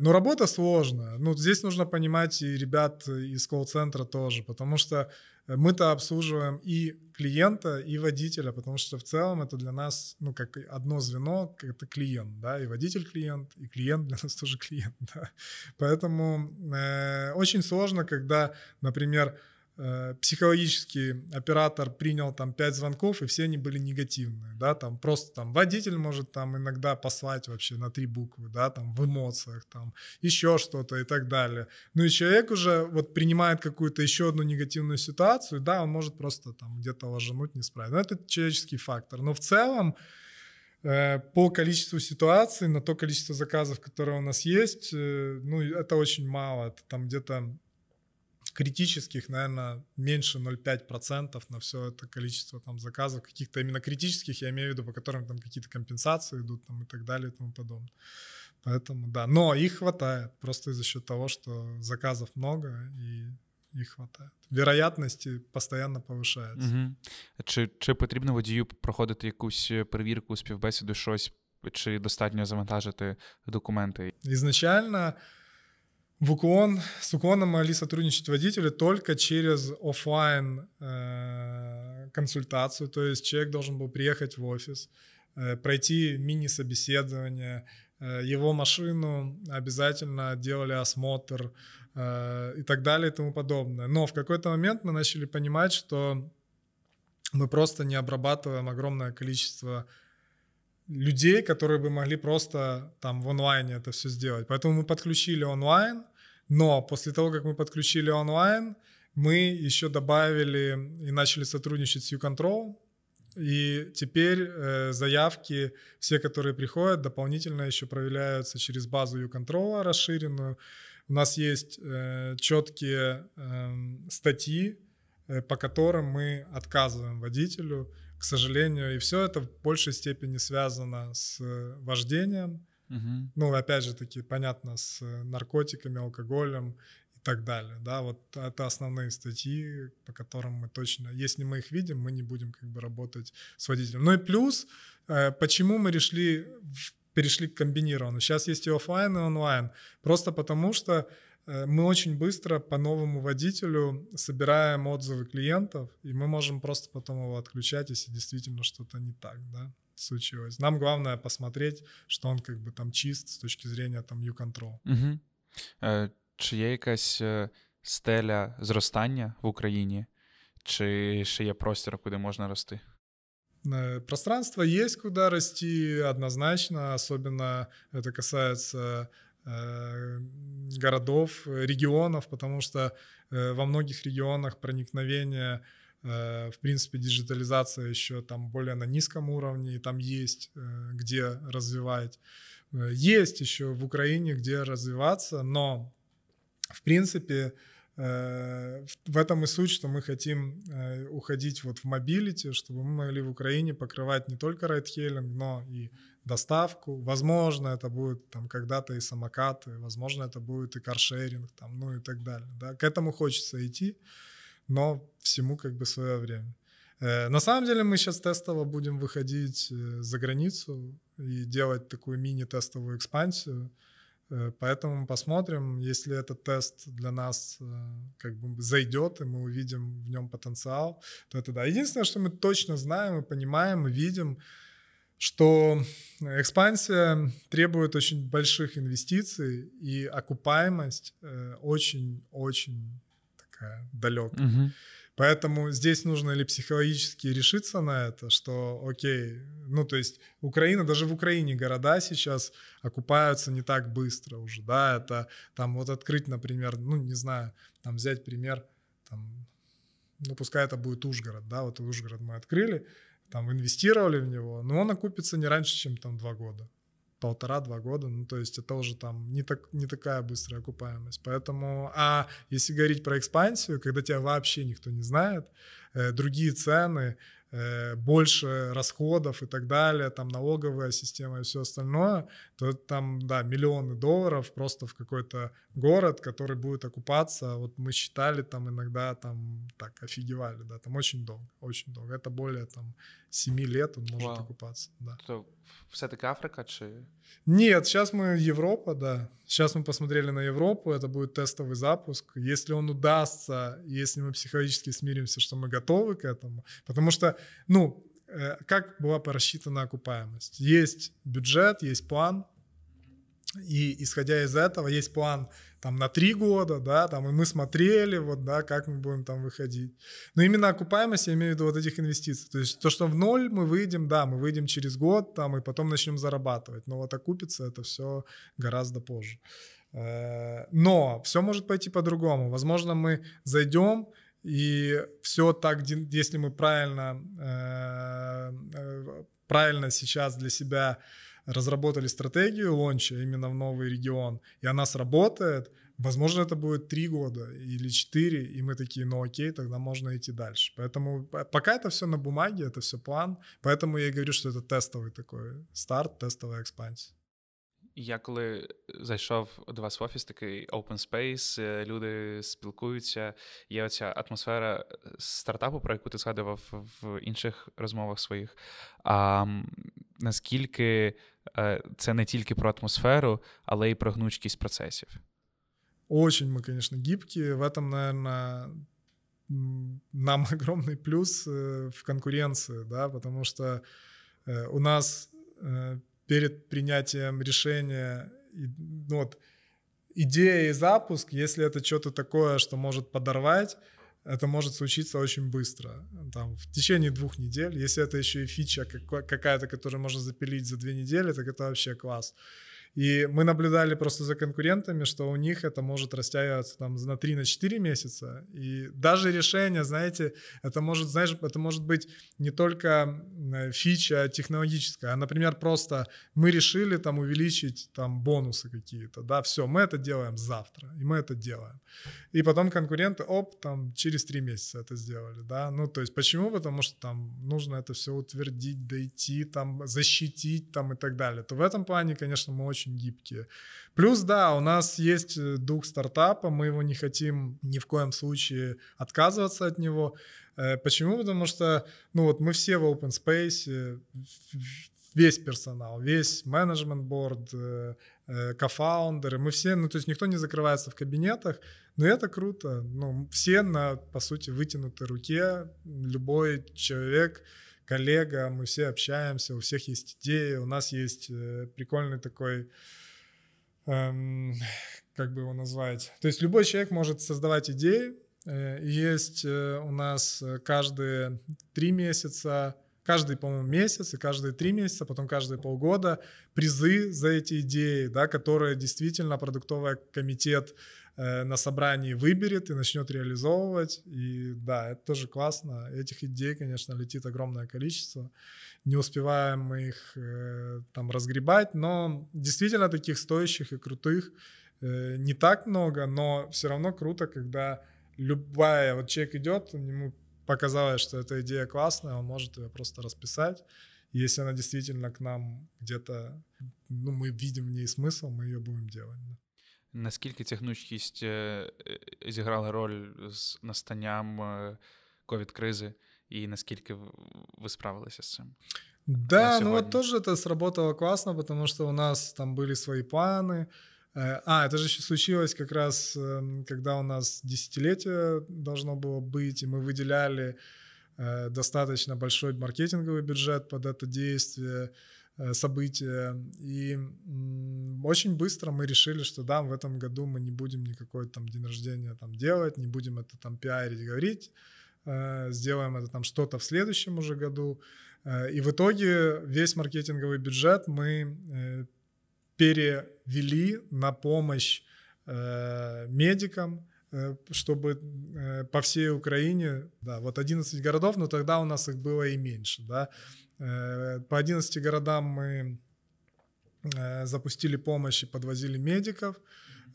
Но работа сложная. Ну, здесь нужно понимать и ребят из колл-центра тоже, потому что мы-то обслуживаем и клиента, и водителя, потому что в целом это для нас, ну, как одно звено, это клиент, да, и водитель клиент, и клиент для нас тоже клиент, да. Поэтому э, очень сложно, когда, например, психологически оператор принял там пять звонков, и все они были негативные, да, там просто там водитель может там иногда послать вообще на три буквы, да, там в эмоциях, там еще что-то и так далее. Ну и человек уже вот принимает какую-то еще одну негативную ситуацию, да, он может просто там где-то ложануть, не справиться. Но это человеческий фактор. Но в целом по количеству ситуаций, на то количество заказов, которые у нас есть, ну это очень мало, это там где-то критических, наверное, меньше ноль целых пять десятых процента на все это количество там заказов, каких-то именно критических, я имею в виду, по которым там какие-то компенсации идут там, и так далее и тому подобное. Поэтому да, но их хватает просто за счет того, что заказов много и їх хватає. Вероятність постійно повишається. Угу. Чи, чи потрібно водію проходити якусь перевірку, співбесіду, щось, чи достатньо завантажити документи? Ізначально В Уклон, с Уклоном могли сотрудничать водители только через офлайн э, консультацию, то есть человек должен был приехать в офис, э, пройти мини-собеседование, э, его машину обязательно делали осмотр э, и так далее и тому подобное. Но в какой-то момент мы начали понимать, что мы просто не обрабатываем огромное количество людей, которые бы могли просто там в онлайне это все сделать. Поэтому мы подключили онлайн. Но после того, как мы подключили онлайн, мы еще добавили и начали сотрудничать с YouControl. И теперь э, заявки, все, которые приходят, дополнительно еще проверяются через базу YouControl расширенную. У нас есть э, четкие э, статьи, э, по которым мы отказываем водителю, к сожалению. И все это в большей степени связано с вождением. Угу. Ну, опять же таки, понятно, с наркотиками, алкоголем и так далее. Да, вот это основные статьи, по которым мы точно, если мы их видим, мы не будем как бы работать с водителем. Ну и плюс, почему мы решили, перешли к комбинированному. Сейчас есть и офлайн, и онлайн. Просто потому что мы очень быстро по новому водителю собираем отзывы клиентов, и мы можем просто потом его отключать, если действительно что-то не так, да, случилось. Нам главное посмотреть, что он как бы там чист с точки зрения там YouControl. Угу. Е, чи є якась стеля зростання в Україні? Чи ще є простір, куди можна рости? Пространство есть, куда расти однозначно, особенно это касается городов, регионов, потому что во многих регионах проникновение, в принципе, диджитализация еще там более на низком уровне, и там есть где развивать. Есть еще в Украине где развиваться, но, в принципе, в этом и суть, что мы хотим уходить вот в мобилити, чтобы мы могли в Украине покрывать не только райдхейлинг, но и доставку. Возможно, это будет там когда-то и самокаты, возможно, это будет и каршеринг, там, ну и так далее. Да? К этому хочется идти, но всему как бы свое время. На самом деле мы сейчас тестово будем выходить за границу и делать такую мини-тестовую экспансию. Поэтому посмотрим, если этот тест для нас как бы зайдет, и мы увидим в нем потенциал, то это да. Единственное, что мы точно знаем и понимаем, и видим, что экспансия требует очень больших инвестиций, и окупаемость очень-очень такая далекая. Угу. Поэтому здесь нужно или психологически решиться на это, что окей, ну то есть Украина, даже в Украине города сейчас окупаются не так быстро уже, да, это там вот открыть, например, ну не знаю, там взять пример, там, ну пускай это будет Ужгород, да, вот Ужгород мы открыли, там инвестировали в него, но он окупится не раньше, чем там два года, полтора-два года, ну то есть это уже там не, так, не такая быстрая окупаемость. Поэтому, а если говорить про экспансию, когда тебя вообще никто не знает, э, другие цены, э, больше расходов и так далее, там налоговая система и все остальное, то там, да, миллионы долларов просто в какой-то город, который будет окупаться, вот мы считали там иногда там так офигевали, да, там очень долго, очень долго, это более там семи лет он может Вау. Окупаться, да. То все-таки Африка, чи? Нет, сейчас мы Европа, да. Сейчас мы посмотрели на Европу, это будет тестовый запуск. Если он удастся, если мы психологически смиримся, что мы готовы к этому, потому что, ну, как была просчитана окупаемость? Есть бюджет, есть план, и исходя из этого есть план там на три года, да, там, и мы смотрели, вот, да, как мы будем там выходить. Но именно окупаемость, я имею в виду вот этих инвестиций, то есть то, что в ноль мы выйдем, да, мы выйдем через год, там, и потом начнем зарабатывать, но вот окупится это все гораздо позже. Но все может пойти по-другому, возможно, мы зайдем, и все так, если мы правильно, правильно сейчас для себя разработали стратегию лонча именно в новый регион, и она сработает, возможно, это будет три года или четыре, и мы такие, ну окей, тогда можно идти дальше. Поэтому пока это все на бумаге, это все план, поэтому я и говорю, что это тестовый такой старт, тестовая експансія. Я коли зайшов до вас в офіс, такий open space, люди спілкуються, є оця атмосфера стартапу, про яку ти згадував в інших розмовах своїх. А наскільки це не тільки про атмосферу, але й про гнучкість процесів? Очень мы, конечно, гибкие. В этом, наверное, нам огромный плюс в конкуренции, да, потому что у нас перед принятием решения, ну, вот, идея и запуск, если это что-то такое, что может подорвать, это может случиться очень быстро, там, в течение двух недель. Если это еще и фича какая-то, которую можно запилить за две недели, так это вообще класс. И мы наблюдали просто за конкурентами, что у них это может растягиваться там на три-четыре месяца. И даже решение, знаете, это может, знаешь, это может быть не только фича технологическая, а, например, просто мы решили там увеличить там бонусы какие-то, да, все, мы это делаем завтра, и мы это делаем. И потом конкуренты, оп, там через три месяца это сделали, да. Ну, то есть почему? Потому что там нужно это все утвердить, дойти, там, защитить там и так далее. То в этом плане, конечно, мы очень очень гибкие. Плюс, да, у нас есть дух стартапа, мы его не хотим ни в коем случае отказываться от него. Почему? Потому что, ну вот, мы все в open space, весь персонал, весь менеджмент-борд, кофаундеры, мы все, ну то есть никто не закрывается в кабинетах, но это круто. Ну, все на, по сути, вытянутой руке, любой человек, коллега, мы все общаемся, у всех есть идеи, у нас есть прикольный такой, эм, как бы его назвать, то есть любой человек может создавать идеи, есть у нас каждые три месяца, каждый, по-моему, месяц и каждые три месяца, потом каждые полгода призы за эти идеи, да, которые действительно продуктовый комитет э, на собрании выберет и начнет реализовывать. И да, это тоже классно. Этих идей, конечно, летит огромное количество. Не успеваем мы их э, там разгребать, но действительно таких стоящих и крутых э, не так много, но все равно круто, когда любая, вот человек идет, ему показалось, что эта идея классная, он может ее просто расписать. Если она действительно к нам где-то, ну, мы видим в ней смысл, мы ее будем делать. Да. Наскільки ця гнучкість зіграла роль з настанням ковід-кризи і наскільки ви справилися з цим? Да, ну вот тоже это сработало классно, потому что у нас там были свои планы. А, это же еще случилось как раз, когда у нас десятилетие должно было быть, и мы выделяли достаточно большой маркетинговый бюджет под это действие, событие, и очень быстро мы решили, что да, в этом году мы не будем никакой там день рождения там делать, не будем это там пиарить, говорить, сделаем это там что-то в следующем уже году, и в итоге весь маркетинговый бюджет мы перевели на помощь э, медикам, э, чтобы э, по всей Украине, да, вот одиннадцать городов, но тогда у нас их было и меньше, да, э, по одиннадцати городам мы э, запустили помощь и подвозили медиков,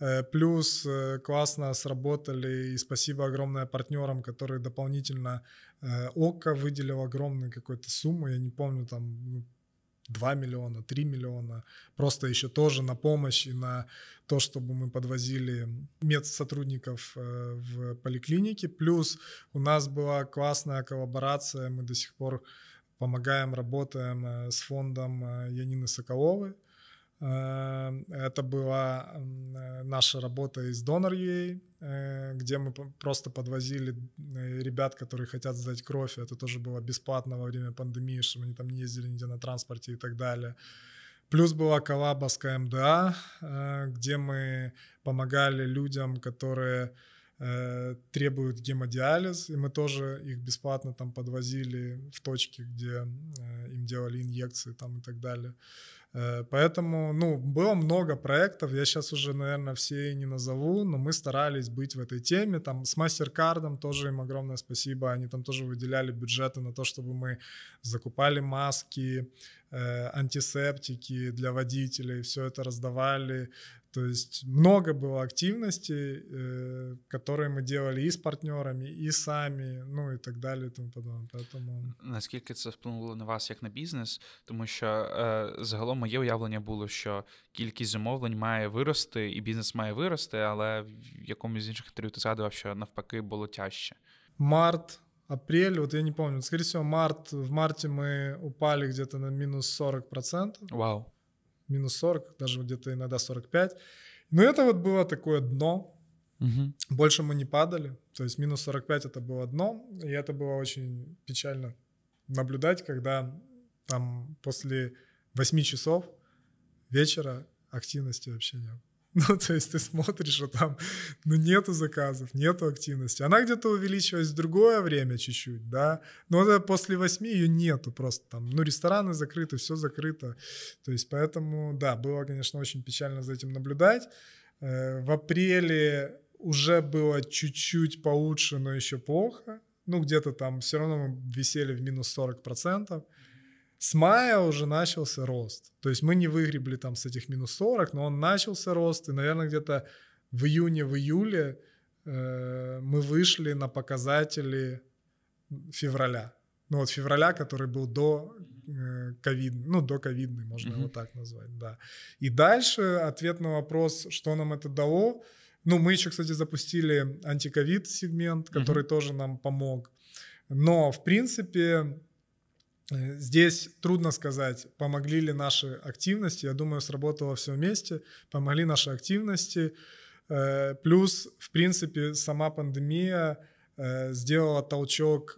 э, плюс э, классно сработали, и спасибо огромное партнерам, которые дополнительно э, ОККО выделил огромную какую-то сумму, я не помню, там, два миллиона, три миллиона, просто еще тоже на помощь и на то, чтобы мы подвозили медсотрудников в поликлинике. Плюс у нас была классная коллаборация, мы до сих пор помогаем, работаем с фондом Янины Соколовой. Это была наша работа из донор точка юа, где мы просто подвозили ребят, которые хотят сдать кровь. Это тоже было бесплатно во время пандемии, чтобы они там не ездили нигде на транспорте и так далее. Плюс была коллаба с КМДА, где мы помогали людям, которые требуют гемодиализ, и мы тоже их бесплатно там подвозили в точки, где им делали инъекции там и так далее. Поэтому, ну, было много проектов, я сейчас уже, наверное, все не назову, но мы старались быть в этой теме, там, с Мастеркардом тоже им огромное спасибо, они там тоже выделяли бюджеты на то, чтобы мы закупали маски, э, антисептики для водителей, все это раздавали, то есть много было активностей, э, которые мы делали и с партнерами, и сами, ну, и так далее, и тому подобное. Поэтому... Наскільки це вплинуло на вас, як на бізнес, тому що э, загалом моє уявлення було, що кількість замовлень має вирости, і бізнес має вирости, але в якомусь з інших інтерв'ю ти згадував, що навпаки було тяжче. Март, апрель, от я не пам'ятаю, скоріше всього, март, в марті ми упали где-то на мінус сорок процентов. Вау. Мінус сорок, даже где-то иногда сорок пять. Но это вот было такое дно. Угу. Больше мы не падали. То есть минус сорок пять это было дно, и это было очень печально наблюдать, когда там после восьми часов вечера активности вообще нет. Ну, то есть ты смотришь, а там ну, нету заказов, нету активности. Она где-то увеличилась в другое время чуть-чуть, да, но это после восьми ее нету просто там. Ну, рестораны закрыты, все закрыто. То есть поэтому, да, было, конечно, очень печально за этим наблюдать. В апреле уже было чуть-чуть получше, но еще плохо. Ну, где-то там все равно мы висели в минус сорок процентов. С мая уже начался рост, то есть мы не выгребли там с этих минус сорок, но он начался рост, и, наверное, где-то в июне, в июле э, мы вышли на показатели февраля, ну вот февраля, который был до ковидный, ну, доковидный, можно uh-huh. его так назвать, да. И дальше ответ на вопрос, что нам это дало. Ну, мы еще, кстати, запустили антиковид-сегмент, который uh-huh. тоже нам помог. Но, в принципе, здесь трудно сказать, помогли ли наши активности. Я думаю, сработало все вместе. Помогли наши активности. Плюс, в принципе, сама пандемия сделала толчок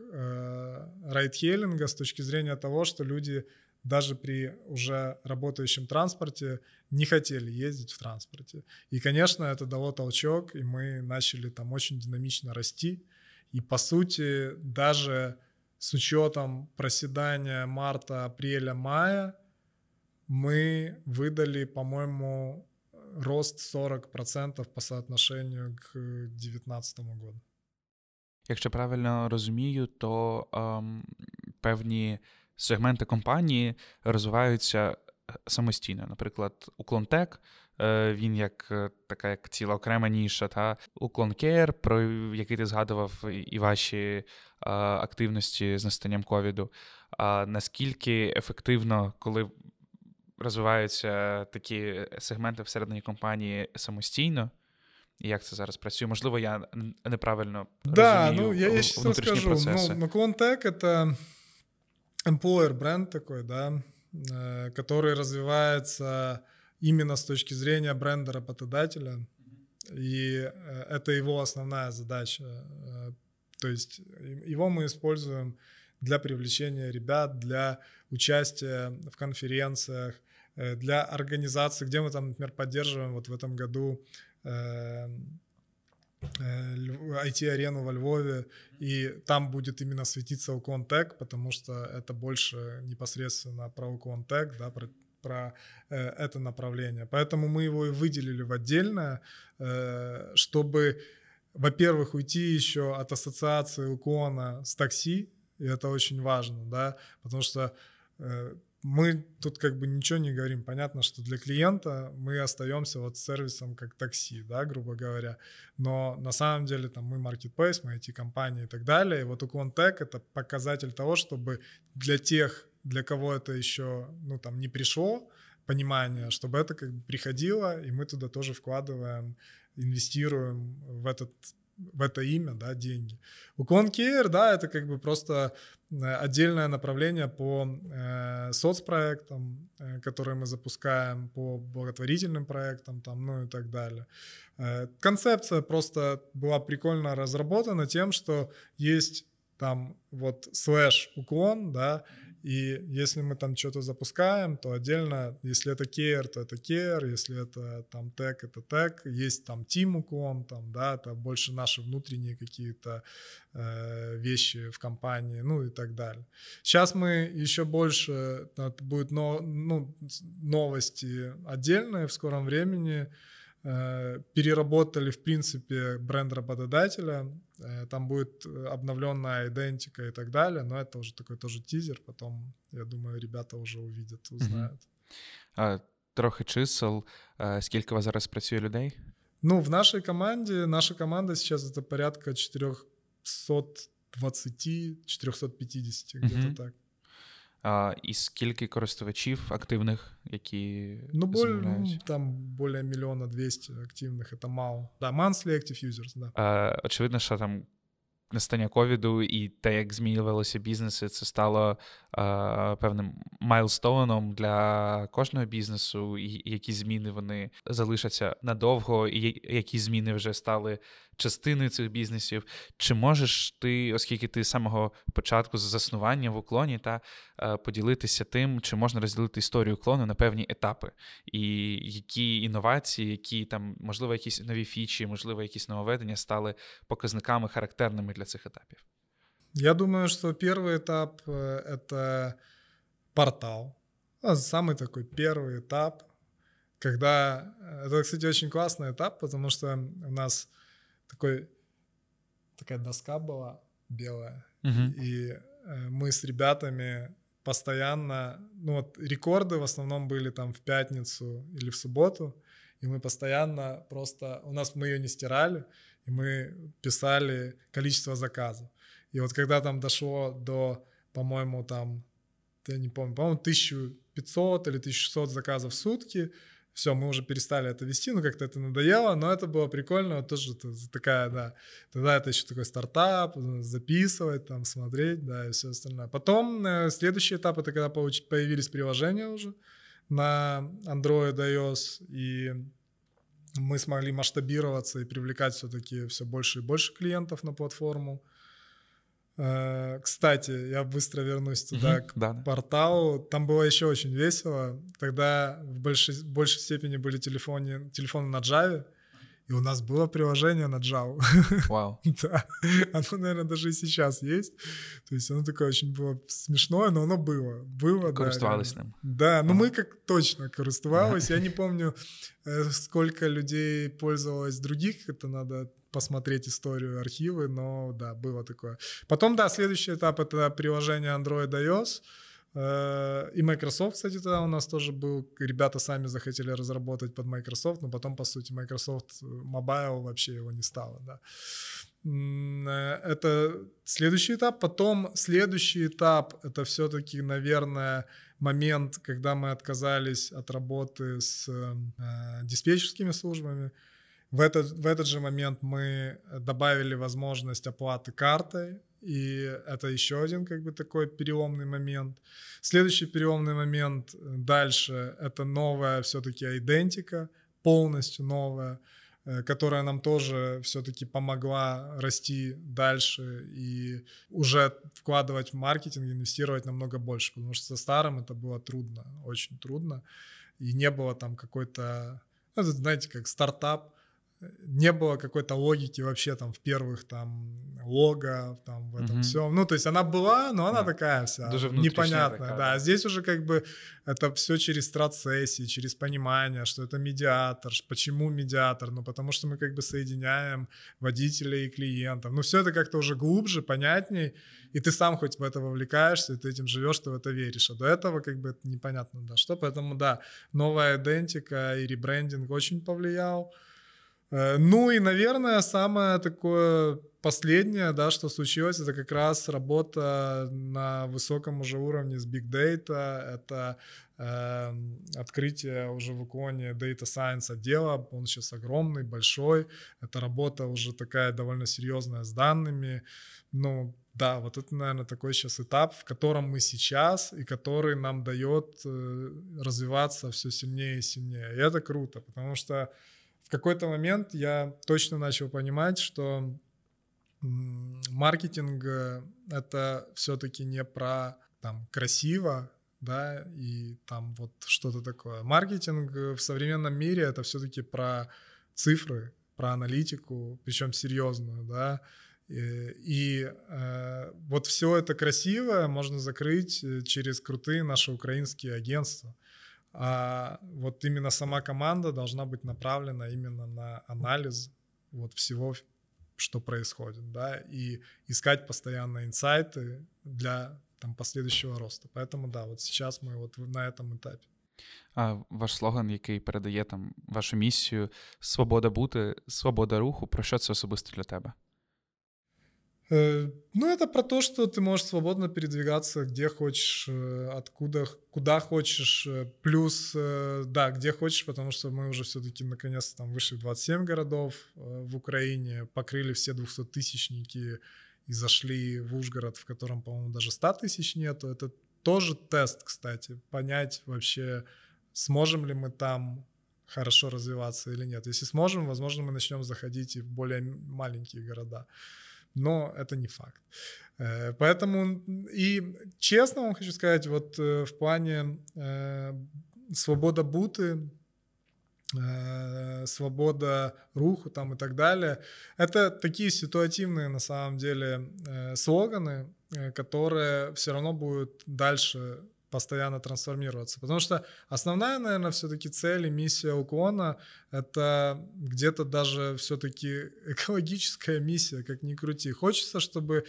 райдхейлинга с точки зрения того, что люди даже при уже работающем транспорте не хотели ездить в транспорте. И, конечно, это дало толчок, и мы начали там очень динамично расти. И, по сути, даже с учетом проседания марта, апреля, мая, мы выдали, по-моему, рост сорок процентів по соотношенню к дві тисячі дев'ятнадцятому году. Якщо правильно розумію, то ем, певні сегменти компанії розвиваються самостійно. Наприклад, Uklon Tech, е, він як така як ціла окрема ніша, та Uklon Care, про який ти згадував, і ваші е, активності з настанням ковіду. А наскільки ефективно, коли розвиваються такі сегменти всередині компанії самостійно? І як це зараз працює? Можливо, я неправильно да, розумію ну, я, я внутрішні скажу. процеси. Ну, Uklon Tech — это employer бренд такой, да, который развивается именно с точки зрения бренда работодателя. И это его основная задача. То есть его мы используем для привлечения ребят, для участия в конференциях, для организации, где мы там, например, поддерживаем вот в этом году ай ти-арену во Львове, и там будет именно светиться Uklon Tech, потому что это больше непосредственно про Uklon Tech, да, про, про это направление. Поэтому мы его и выделили в отдельное, чтобы, во-первых, уйти еще от ассоциации Uklon с такси, и это очень важно, да, потому что э, мы тут как бы ничего не говорим. Понятно, что для клиента мы остаемся вот сервисом как такси, да, грубо говоря. Но на самом деле там мы marketplace, мы ай ти-компания и так далее. И вот Uklon Tech — это показатель того, чтобы для тех, для кого это еще, ну, там, не пришло понимание, чтобы это как бы приходило, и мы туда тоже вкладываем, инвестируем в этот в это имя, да, деньги. Uklon Care, да, это как бы просто отдельное направление по э, соцпроектам, э, которые мы запускаем, по благотворительным проектам, там, ну и так далее. Э, концепция просто была прикольно разработана тем, что есть там вот слэш уклон, да, и если мы там что-то запускаем, то отдельно, если это care, то это care, если это там tech, это tech, есть там team Uklon, там, да, это больше наши внутренние какие-то э, вещи в компании, ну и так далее. Сейчас мы еще больше, будут но, ну, новости отдельные в скором времени, э, переработали в принципе бренд работодателя, там будет обновленная идентика и так далее, но это уже такой тоже тизер, потом, я думаю, ребята уже увидят, узнают. Mm-hmm. Трохи чисел. Скільки у вас зараз працює людей? Ну, в нашей команде, наша команда сейчас это порядка чотириста двадцять - чотириста п'ятдесят, mm-hmm. где-то так. А, і скільки користувачів активних, які ну, боль, там більше мільйона двісті активних, це мало. Да, monthly active users, да. А, очевидно, що там настання ковіду і те, як змінювалися бізнеси, це стало а, певним майлстоуном для кожного бізнесу, і які зміни вони залишаться надовго, і які зміни вже стали частиною цих бізнесів. Чи можеш ти, оскільки ти з самого початку з заснування в Уклоні, та е, поділитися тим, чи можна розділити історію Уклону на певні етапи? І які інновації, які там, можливо, якісь нові фічі, можливо, якісь нововведення стали показниками характерними для цих етапів? Я думаю, що перший етап – це портал. Самий такий перший етап, когда... Это, кстати, очень классный этап, потому что у нас Такой, такая доска была белая, uh-huh. и э, мы с ребятами постоянно, ну вот рекорды в основном были там в пятницу или в субботу, и мы постоянно просто, у нас мы ее не стирали, и мы писали количество заказов. И вот когда там дошло до, по-моему, там я не помню, по-моему, тысяча пятьсот или тысяча шестьсот заказов в сутки. Все, мы уже перестали это вести, ну как-то это надоело, но это было прикольно, вот тоже такая, да, тогда это еще такой стартап, записывать, там, смотреть, да, и все остальное. Потом следующий этап, это когда появились приложения уже на Android, iOS, и мы смогли масштабироваться и привлекать все-таки все больше и больше клиентов на платформу. Кстати, я быстро вернусь туда, mm-hmm, к да, порталу. Там было еще очень весело. Тогда в большей, большей степени были телефоны, телефоны на Java, и у нас было приложение на Java. Вау. Wow. Да. Оно, наверное, даже и сейчас есть. То есть оно такое очень было смешное, но оно было. Было, користувалась да, ним. Да, но uh-huh, мы как точно користувались. Uh-huh. Я не помню, сколько людей пользовалось других. Это надо... посмотреть историю, архивы, но да, было такое. Потом, да, следующий этап — это приложение Android, iOS, и Microsoft, кстати, тогда у нас тоже был, ребята сами захотели разработать под Microsoft, но потом, по сути, Microsoft Mobile вообще его не стало, да. Это следующий этап. Потом следующий этап — это все-таки, наверное, момент, когда мы отказались от работы с диспетчерскими службами. В этот, в этот же момент мы добавили возможность оплаты картой, и это еще один как бы такой переломный момент. Следующий переломный момент дальше — это новая все-таки айдентика, полностью новая, которая нам тоже все-таки помогла расти дальше и уже вкладывать в маркетинг, инвестировать намного больше, потому что со старым это было трудно, очень трудно, и не было там какой-то, ну, знаете, как стартап, не было какой-то логики вообще там в первых там лого, там в этом mm-hmm, всем. Ну, то есть она была, но она yeah, такая вся непонятная. Такая. Да, а здесь уже как бы это все через страцессии, через понимание, что это медиатор. Почему медиатор? Ну, потому что мы как бы соединяем водителей и клиентов. Ну, все это как-то уже глубже, понятней, и ты сам хоть в это вовлекаешься, и ты этим живешь, ты в это веришь. А до этого как бы это непонятно, да, что. Поэтому, да, новая идентика и ребрендинг очень повлиял. Ну и, наверное, самое такое последнее, да, что случилось, это как раз работа на высоком уже уровне с Big Data, это э, открытие уже в Uklon Data Science отдела, он сейчас огромный, большой, это работа уже такая довольно серьезная с данными, ну да, вот это, наверное, такой сейчас этап, в котором мы сейчас, и который нам дает развиваться все сильнее и сильнее, и это круто, потому что в какой-то момент я точно начал понимать, что маркетинг — это все-таки не про там, красиво, да, и там вот что-то такое. Маркетинг в современном мире — это все-таки про цифры, про аналитику, причем серьезную, да. И, и э, вот все это красивое можно закрыть через крутые наши украинские агентства. А вот именно сама команда должна быть направлена именно на анализ вот всего, что происходит, да, и искать постоянно инсайты для там последующего роста. Поэтому да, вот сейчас мы вот на этом этапе. А ваш слоган, який передає там вашу місію «Свобода бути, свобода руху», про що це особисто для тебе? Ну, это про то, что ты можешь свободно передвигаться, где хочешь, откуда, куда хочешь, плюс, да, где хочешь, потому что мы уже все-таки наконец-то там вышли в двадцать семь городов в Украине, покрыли все двухсотитысячники и зашли в Ужгород, в котором, по-моему, даже ста тысяч нету. Это тоже тест, кстати, понять вообще, сможем ли мы там хорошо развиваться или нет. Если сможем, возможно, мы начнем заходить и в более маленькие города. Но это не факт. Поэтому, и честно вам хочу сказать, вот в плане э, свобода бути, э, свобода руху там и так далее, это такие ситуативные на самом деле э, слоганы, э, которые все равно будут дальше постоянно трансформироваться. Потому что основная, наверное, все-таки цель и миссия Уклона — это где-то даже все-таки экологическая миссия, как ни крути. Хочется, чтобы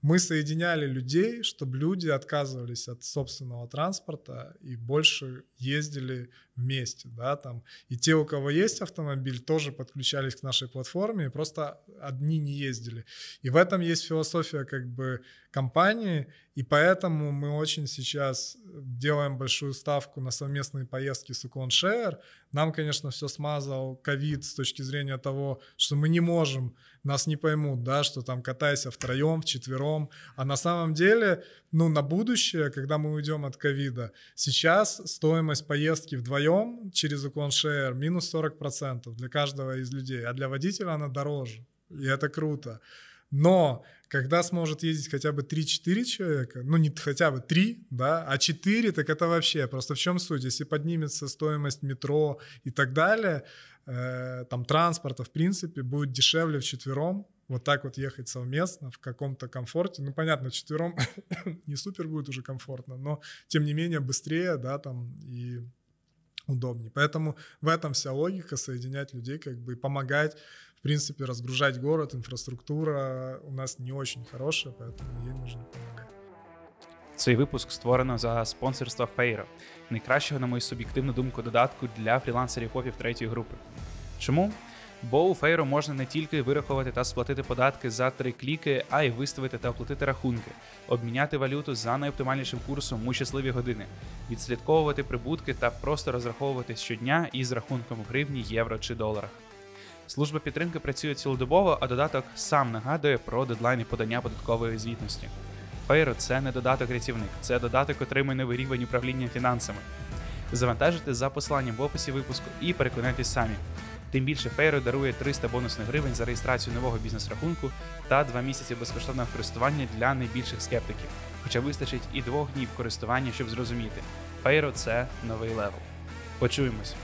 мы соединяли людей, чтобы люди отказывались от собственного транспорта и больше ездили вместе, да, там, и те, у кого есть автомобиль, тоже подключались к нашей платформе, просто одни не ездили, и в этом есть философия, как бы, компании, и поэтому мы очень сейчас делаем большую ставку на совместные поездки с Uklon Share. Нам, конечно, все смазал ковид с точки зрения того, что мы не можем, нас не поймут, да, что там катайся втроем, вчетвером, а на самом деле, ну, на будущее, когда мы уйдем от ковида, сейчас стоимость поездки вдвоем через Uklon Share минус сорок процентов для каждого из людей, а для водителя она дороже, и это круто. Но когда сможет ездить хотя бы три-четыре человека, ну не хотя бы три, да, а четыре, так это вообще, просто в чем суть? Если поднимется стоимость метро и так далее, э, там транспорта в принципе будет дешевле вчетвером, вот так вот ехать совместно в каком-то комфорте. Ну понятно, вчетвером не супер будет уже комфортно, но тем не менее быстрее, да, там и удобнее. Поэтому в этом вся логика — соединять людей, как бы помогать. В принципе, разгружать город, інфраструктура у нас не очень хорошая, поэтому їй нужно допомагати. Цей випуск створено за спонсорства Fairo, найкращого, на мою суб'єктивну думку, додатку для фрілансерів ФОПів третьої групи. Чому? Бо у Fairo можна не тільки вирахувати та сплатити податки за три кліки, а й виставити та оплатити рахунки, обміняти валюту за найоптимальнішим курсом у щасливі години, відслідковувати прибутки та просто розраховувати щодня із рахунком в гривні, євро чи доларах. Служба підтримки працює цілодобово, а додаток сам нагадує про дедлайни подання податкової звітності. Fairo – це не додаток-рятівник, це додаток отримує новий рівень управління фінансами. Завантажуйте за посиланням в описі випуску і переконайтесь самі. Тим більше, Fairo дарує триста бонусних гривень за реєстрацію нового бізнес-рахунку та два місяці безкоштовного користування для найбільших скептиків. Хоча вистачить і двох днів користування, щоб зрозуміти – Fairo – це новий левел. Почуємось!